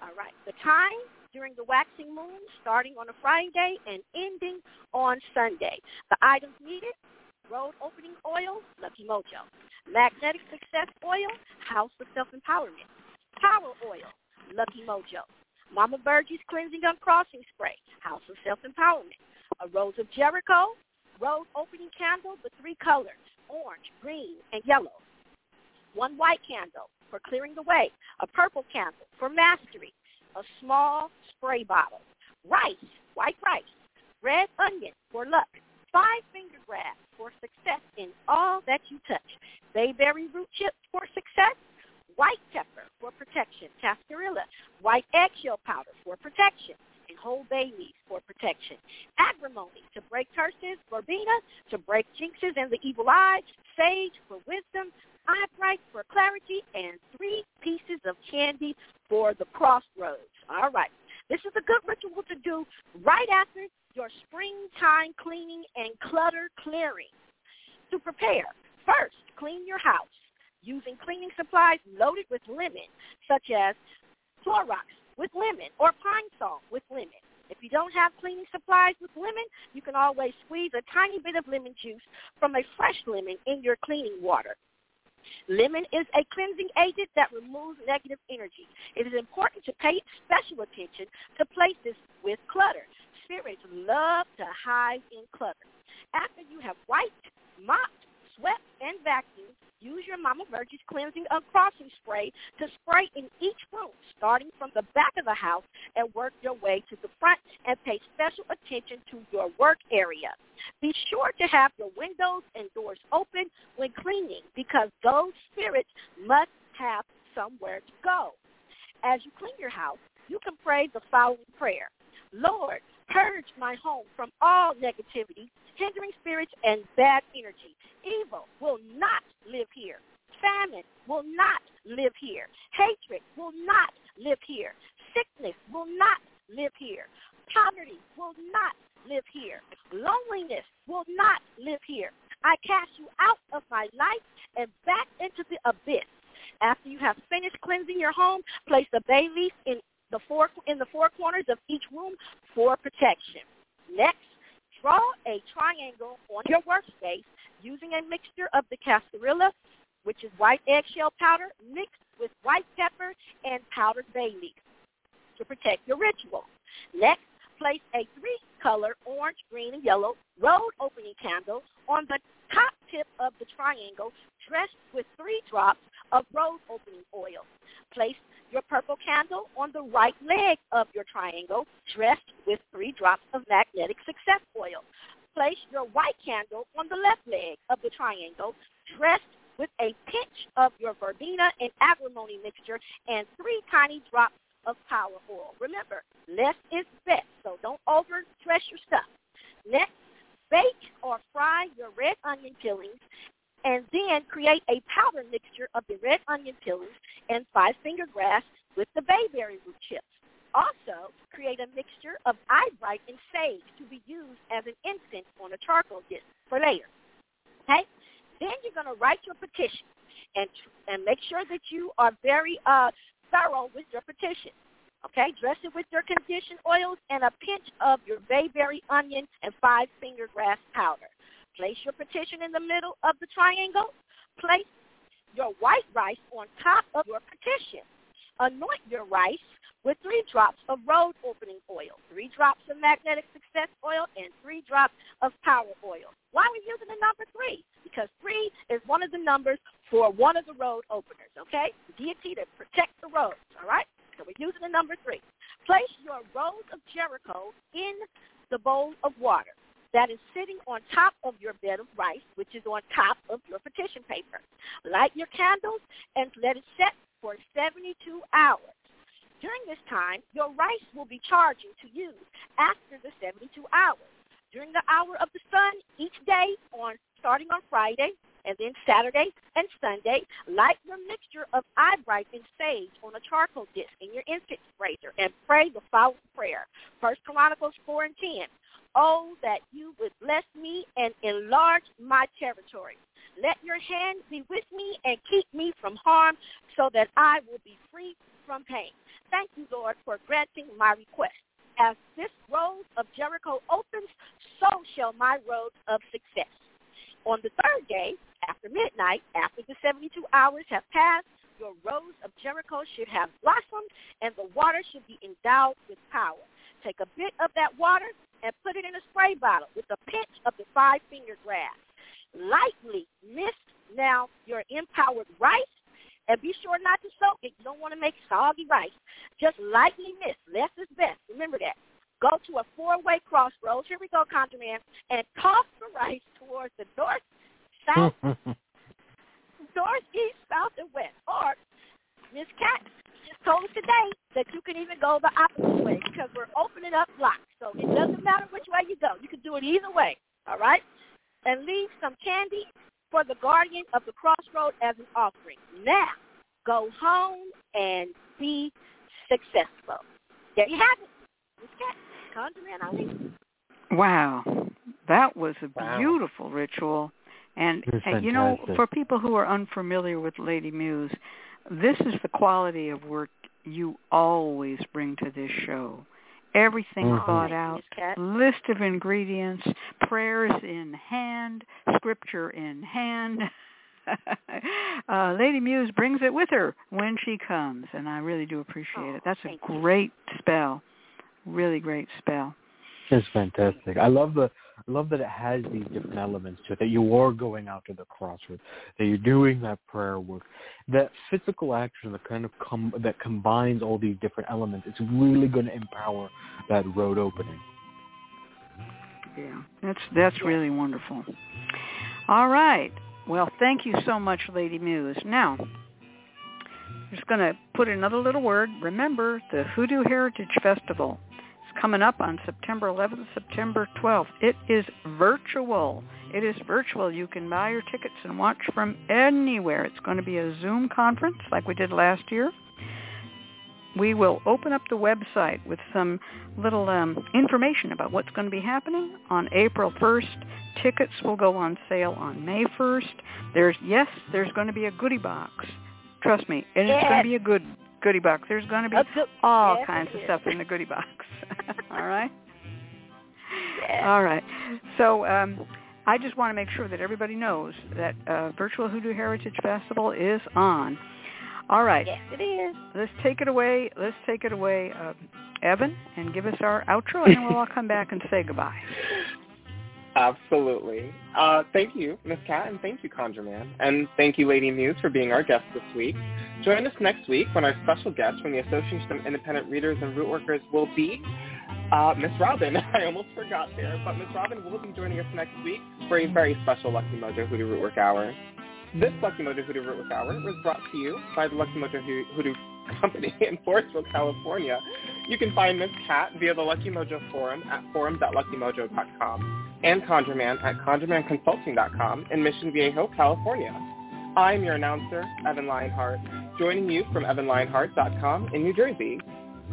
All right. The time during the waxing moon, starting on a Friday and ending on Sunday. The items needed: road opening oil, Lucky Mojo; magnetic success oil, House of Self-Empowerment; power oil, Lucky Mojo; Mama Virgie's cleansing uncrossing spray, House of Self-Empowerment; a Rose of Jericho road opening candle with three colors, orange, green, and yellow; one white candle for clearing the way; a purple candle for mastery; a small spray bottle; rice, white rice; red onion for luck; five-finger grass for success in all that you touch; bayberry root chips for success; white pepper for protection, cascarilla; white eggshell powder for protection, and whole bay leaves for protection; agrimony to break curses; verbena to break jinxes and the evil eye; sage for wisdom; eyebright for clarity; and three pieces of candy for the crossroads. All right. This is a good ritual to do right after your springtime cleaning and clutter clearing. To prepare, first, clean your house using cleaning supplies loaded with lemon, such as Clorox with lemon or pine salt with lemon. If you don't have cleaning supplies with lemon, you can always squeeze a tiny bit of lemon juice from a fresh lemon in your cleaning water. Lemon is a cleansing agent that removes negative energy. It is important to pay special attention to places with clutter. Spirits love to hide in clutter. After you have wiped, mopped, swept, and vacuumed, use your Mama Virgie's cleansing uncrossing spray to spray in each room, starting from the back of the house and work your way to the front, and pay special attention to your work area. Be sure to have your windows and doors open when cleaning, because those spirits must have somewhere to go. As you clean your house, you can pray the following prayer: Lord, purge my home from all negativity, hindering spirits, and bad energy. Evil will not live here. Famine will not live here. Hatred will not live here. Sickness will not live here. Poverty will not live here. Loneliness will not live here. I cast you out of my life and back into the abyss. After you have finished cleansing your home, place the bay leaf in The four, in the four corners of each room for protection. Next, draw a triangle on your workspace using a mixture of the cascarilla, which is white eggshell powder, mixed with white pepper and powdered bay leaf to protect your ritual. Next, place a three-color orange, green, and yellow road opening candle on the top tip of the triangle, dressed with three drops of road opening oil. Place your purple candle on the right leg of your triangle, dressed with three drops of magnetic success oil. Place your white candle on the left leg of the triangle, dressed with a pinch of your verbena and agrimony mixture and three tiny drops of power oil. Remember, less is best, so don't overdress your stuff. Next, bake or fry your red onion peelings, and then create a powder mixture of the red onion peelings and five-finger grass with the bayberry root chips. Also, create a mixture of eyebright and sage to be used as an incense on a charcoal dish for later. Okay? Then you're going to write your petition, and and make sure that you are very uh, thorough with your petition. Okay, dress it with your conditioned oils and a pinch of your bayberry onion and five-finger grass powder. Place your petition in the middle of the triangle. Place your white rice on top of your petition. Anoint your rice with three drops of road opening oil, three drops of magnetic success oil, and three drops of power oil. Why are we using the number three? Because three is one of the numbers for one of the road openers, okay? The deity that protects the roads, all right? So we're using the number three. Place your rose of Jericho in the bowl of water that is sitting on top of your bed of rice, which is on top of your petition paper. Light your candles and let it set for seventy-two hours. During this time, your rice will be charging to you after the seventy-two hours. During the hour of the sun, each day, on starting on Friday, and then Saturday and Sunday, light your mixture of eyebright and sage on a charcoal disc in your incense brazier and pray the following prayer. First Chronicles four and ten. Oh, that you would bless me and enlarge my territory. Let your hand be with me and keep me from harm so that I will be free from pain. Thank you, Lord, for granting my request. As this road of Jericho opens, so shall my road of success. On the third day, after midnight, after the seventy-two hours have passed, your rose of Jericho should have blossomed, and the water should be endowed with power. Take a bit of that water and put it in a spray bottle with a pinch of the five-finger grass. Lightly mist now your empowered rice, and be sure not to soak it. You don't want to make soggy rice. Just lightly mist. Less is best. Remember that. Go to a four-way crossroads. Here we go, ConjureMan, and toss the rice towards the north, south, north, east, south, and west. Or Miss Cat just told us today that you can even go the opposite way because we're opening up blocks. So it doesn't matter which way you go. You can do it either way, all right? And leave some candy for the guardian of the crossroad as an offering. Now, go home and be successful. There you have it. Miss Cat. Wow, that was a wow. beautiful ritual. And, and you know, for people who are unfamiliar with Lady Muse, this is the quality of work you always bring to this show. Everything mm-hmm. thought out, list of ingredients, prayers in hand, scripture in hand. uh, Lady Muse brings it with her when she comes, and I really do appreciate oh, it. That's a great you. spell. Really great spell. It's fantastic. I love the I love that it has these different elements to it, that you are going out to the crossroads, that you're doing that prayer work, that physical action that kind of com- that combines all these different elements. It's really going to empower that road opening. Yeah, that's that's really wonderful. All right. Well, thank you so much, Lady Muse. Now, I'm just going to put another little word. Remember, the Hoodoo Heritage Festival is coming up on September eleventh, September twelfth. It is virtual. It is virtual. You can buy your tickets and watch from anywhere. It's going to be a Zoom conference like we did last year. We will open up the website with some little um, information about what's going to be happening on April first. Tickets will go on sale on May first. There's Yes, there's going to be a goodie box. Trust me, it's yes. going to be a good goodie box. There's going to be good, all yes, kinds of stuff in the goodie box. All right? Yes. All right. So um, I just want to make sure that everybody knows that uh, Virtual Hoodoo Heritage Festival is on. All right. Yes, it is. Let's take it away. Let's take it away, uh, Evan, and give us our outro, and then we'll all come back and say goodbye. Absolutely. Uh, thank you, Miss Cat, and thank you, ConjureMan. And thank you, Lady Muse, for being our guest this week. Join us next week when our special guest from the Association of Independent Readers and Root Workers will be uh, Miss Robin. I almost forgot there, but Miss Robin will be joining us next week for a very special Lucky Mojo Hoodoo Rootwork Hour. This Lucky Mojo Hoodoo Rootwork Hour was brought to you by the Lucky Mojo Hoodoo Company in Forestville, California. You can find Miss Cat via the Lucky Mojo Forum at forum dot lucky mojo dot com. and ConjureMan at conjure man consulting dot com in Mission Viejo, California. I'm your announcer, Evan Lionheart, joining you from evan lionheart dot com in New Jersey.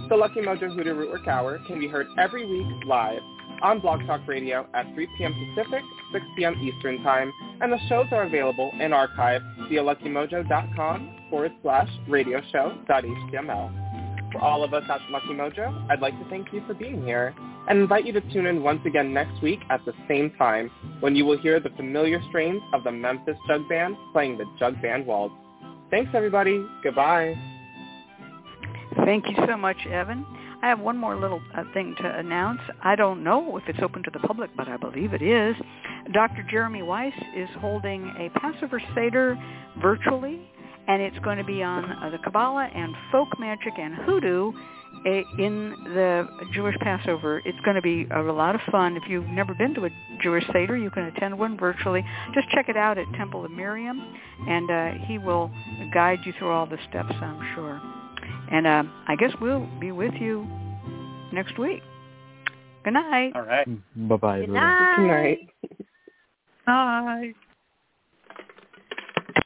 The Lucky Mojo Hoodoo Rootwork Hour can be heard every week live on Blog Talk Radio at three p.m. Pacific, six p.m. Eastern Time, and the shows are available in archive via luckymojo.com forward slash radio show dot html. all of us at Lucky Mojo, I'd like to thank you for being here and invite you to tune in once again next week at the same time when you will hear the familiar strains of the Memphis Jug Band playing the Jug Band Waltz. Thanks, everybody. Goodbye. Thank you so much, Evan. I have one more little uh, thing to announce. I don't know if it's open to the public, but I believe it is. Doctor Jeremy Weiss is holding a Passover Seder virtually, and it's going to be on uh, the Kabbalah and folk magic and hoodoo uh, in the Jewish Passover. It's going to be a lot of fun. If you've never been to a Jewish Seder, you can attend one virtually. Just check it out at Temple of Miriam, and uh, he will guide you through all the steps, I'm sure. And uh, I guess we'll be with you next week. Good night. All right. Bye-bye. Good night. Good night. Bye.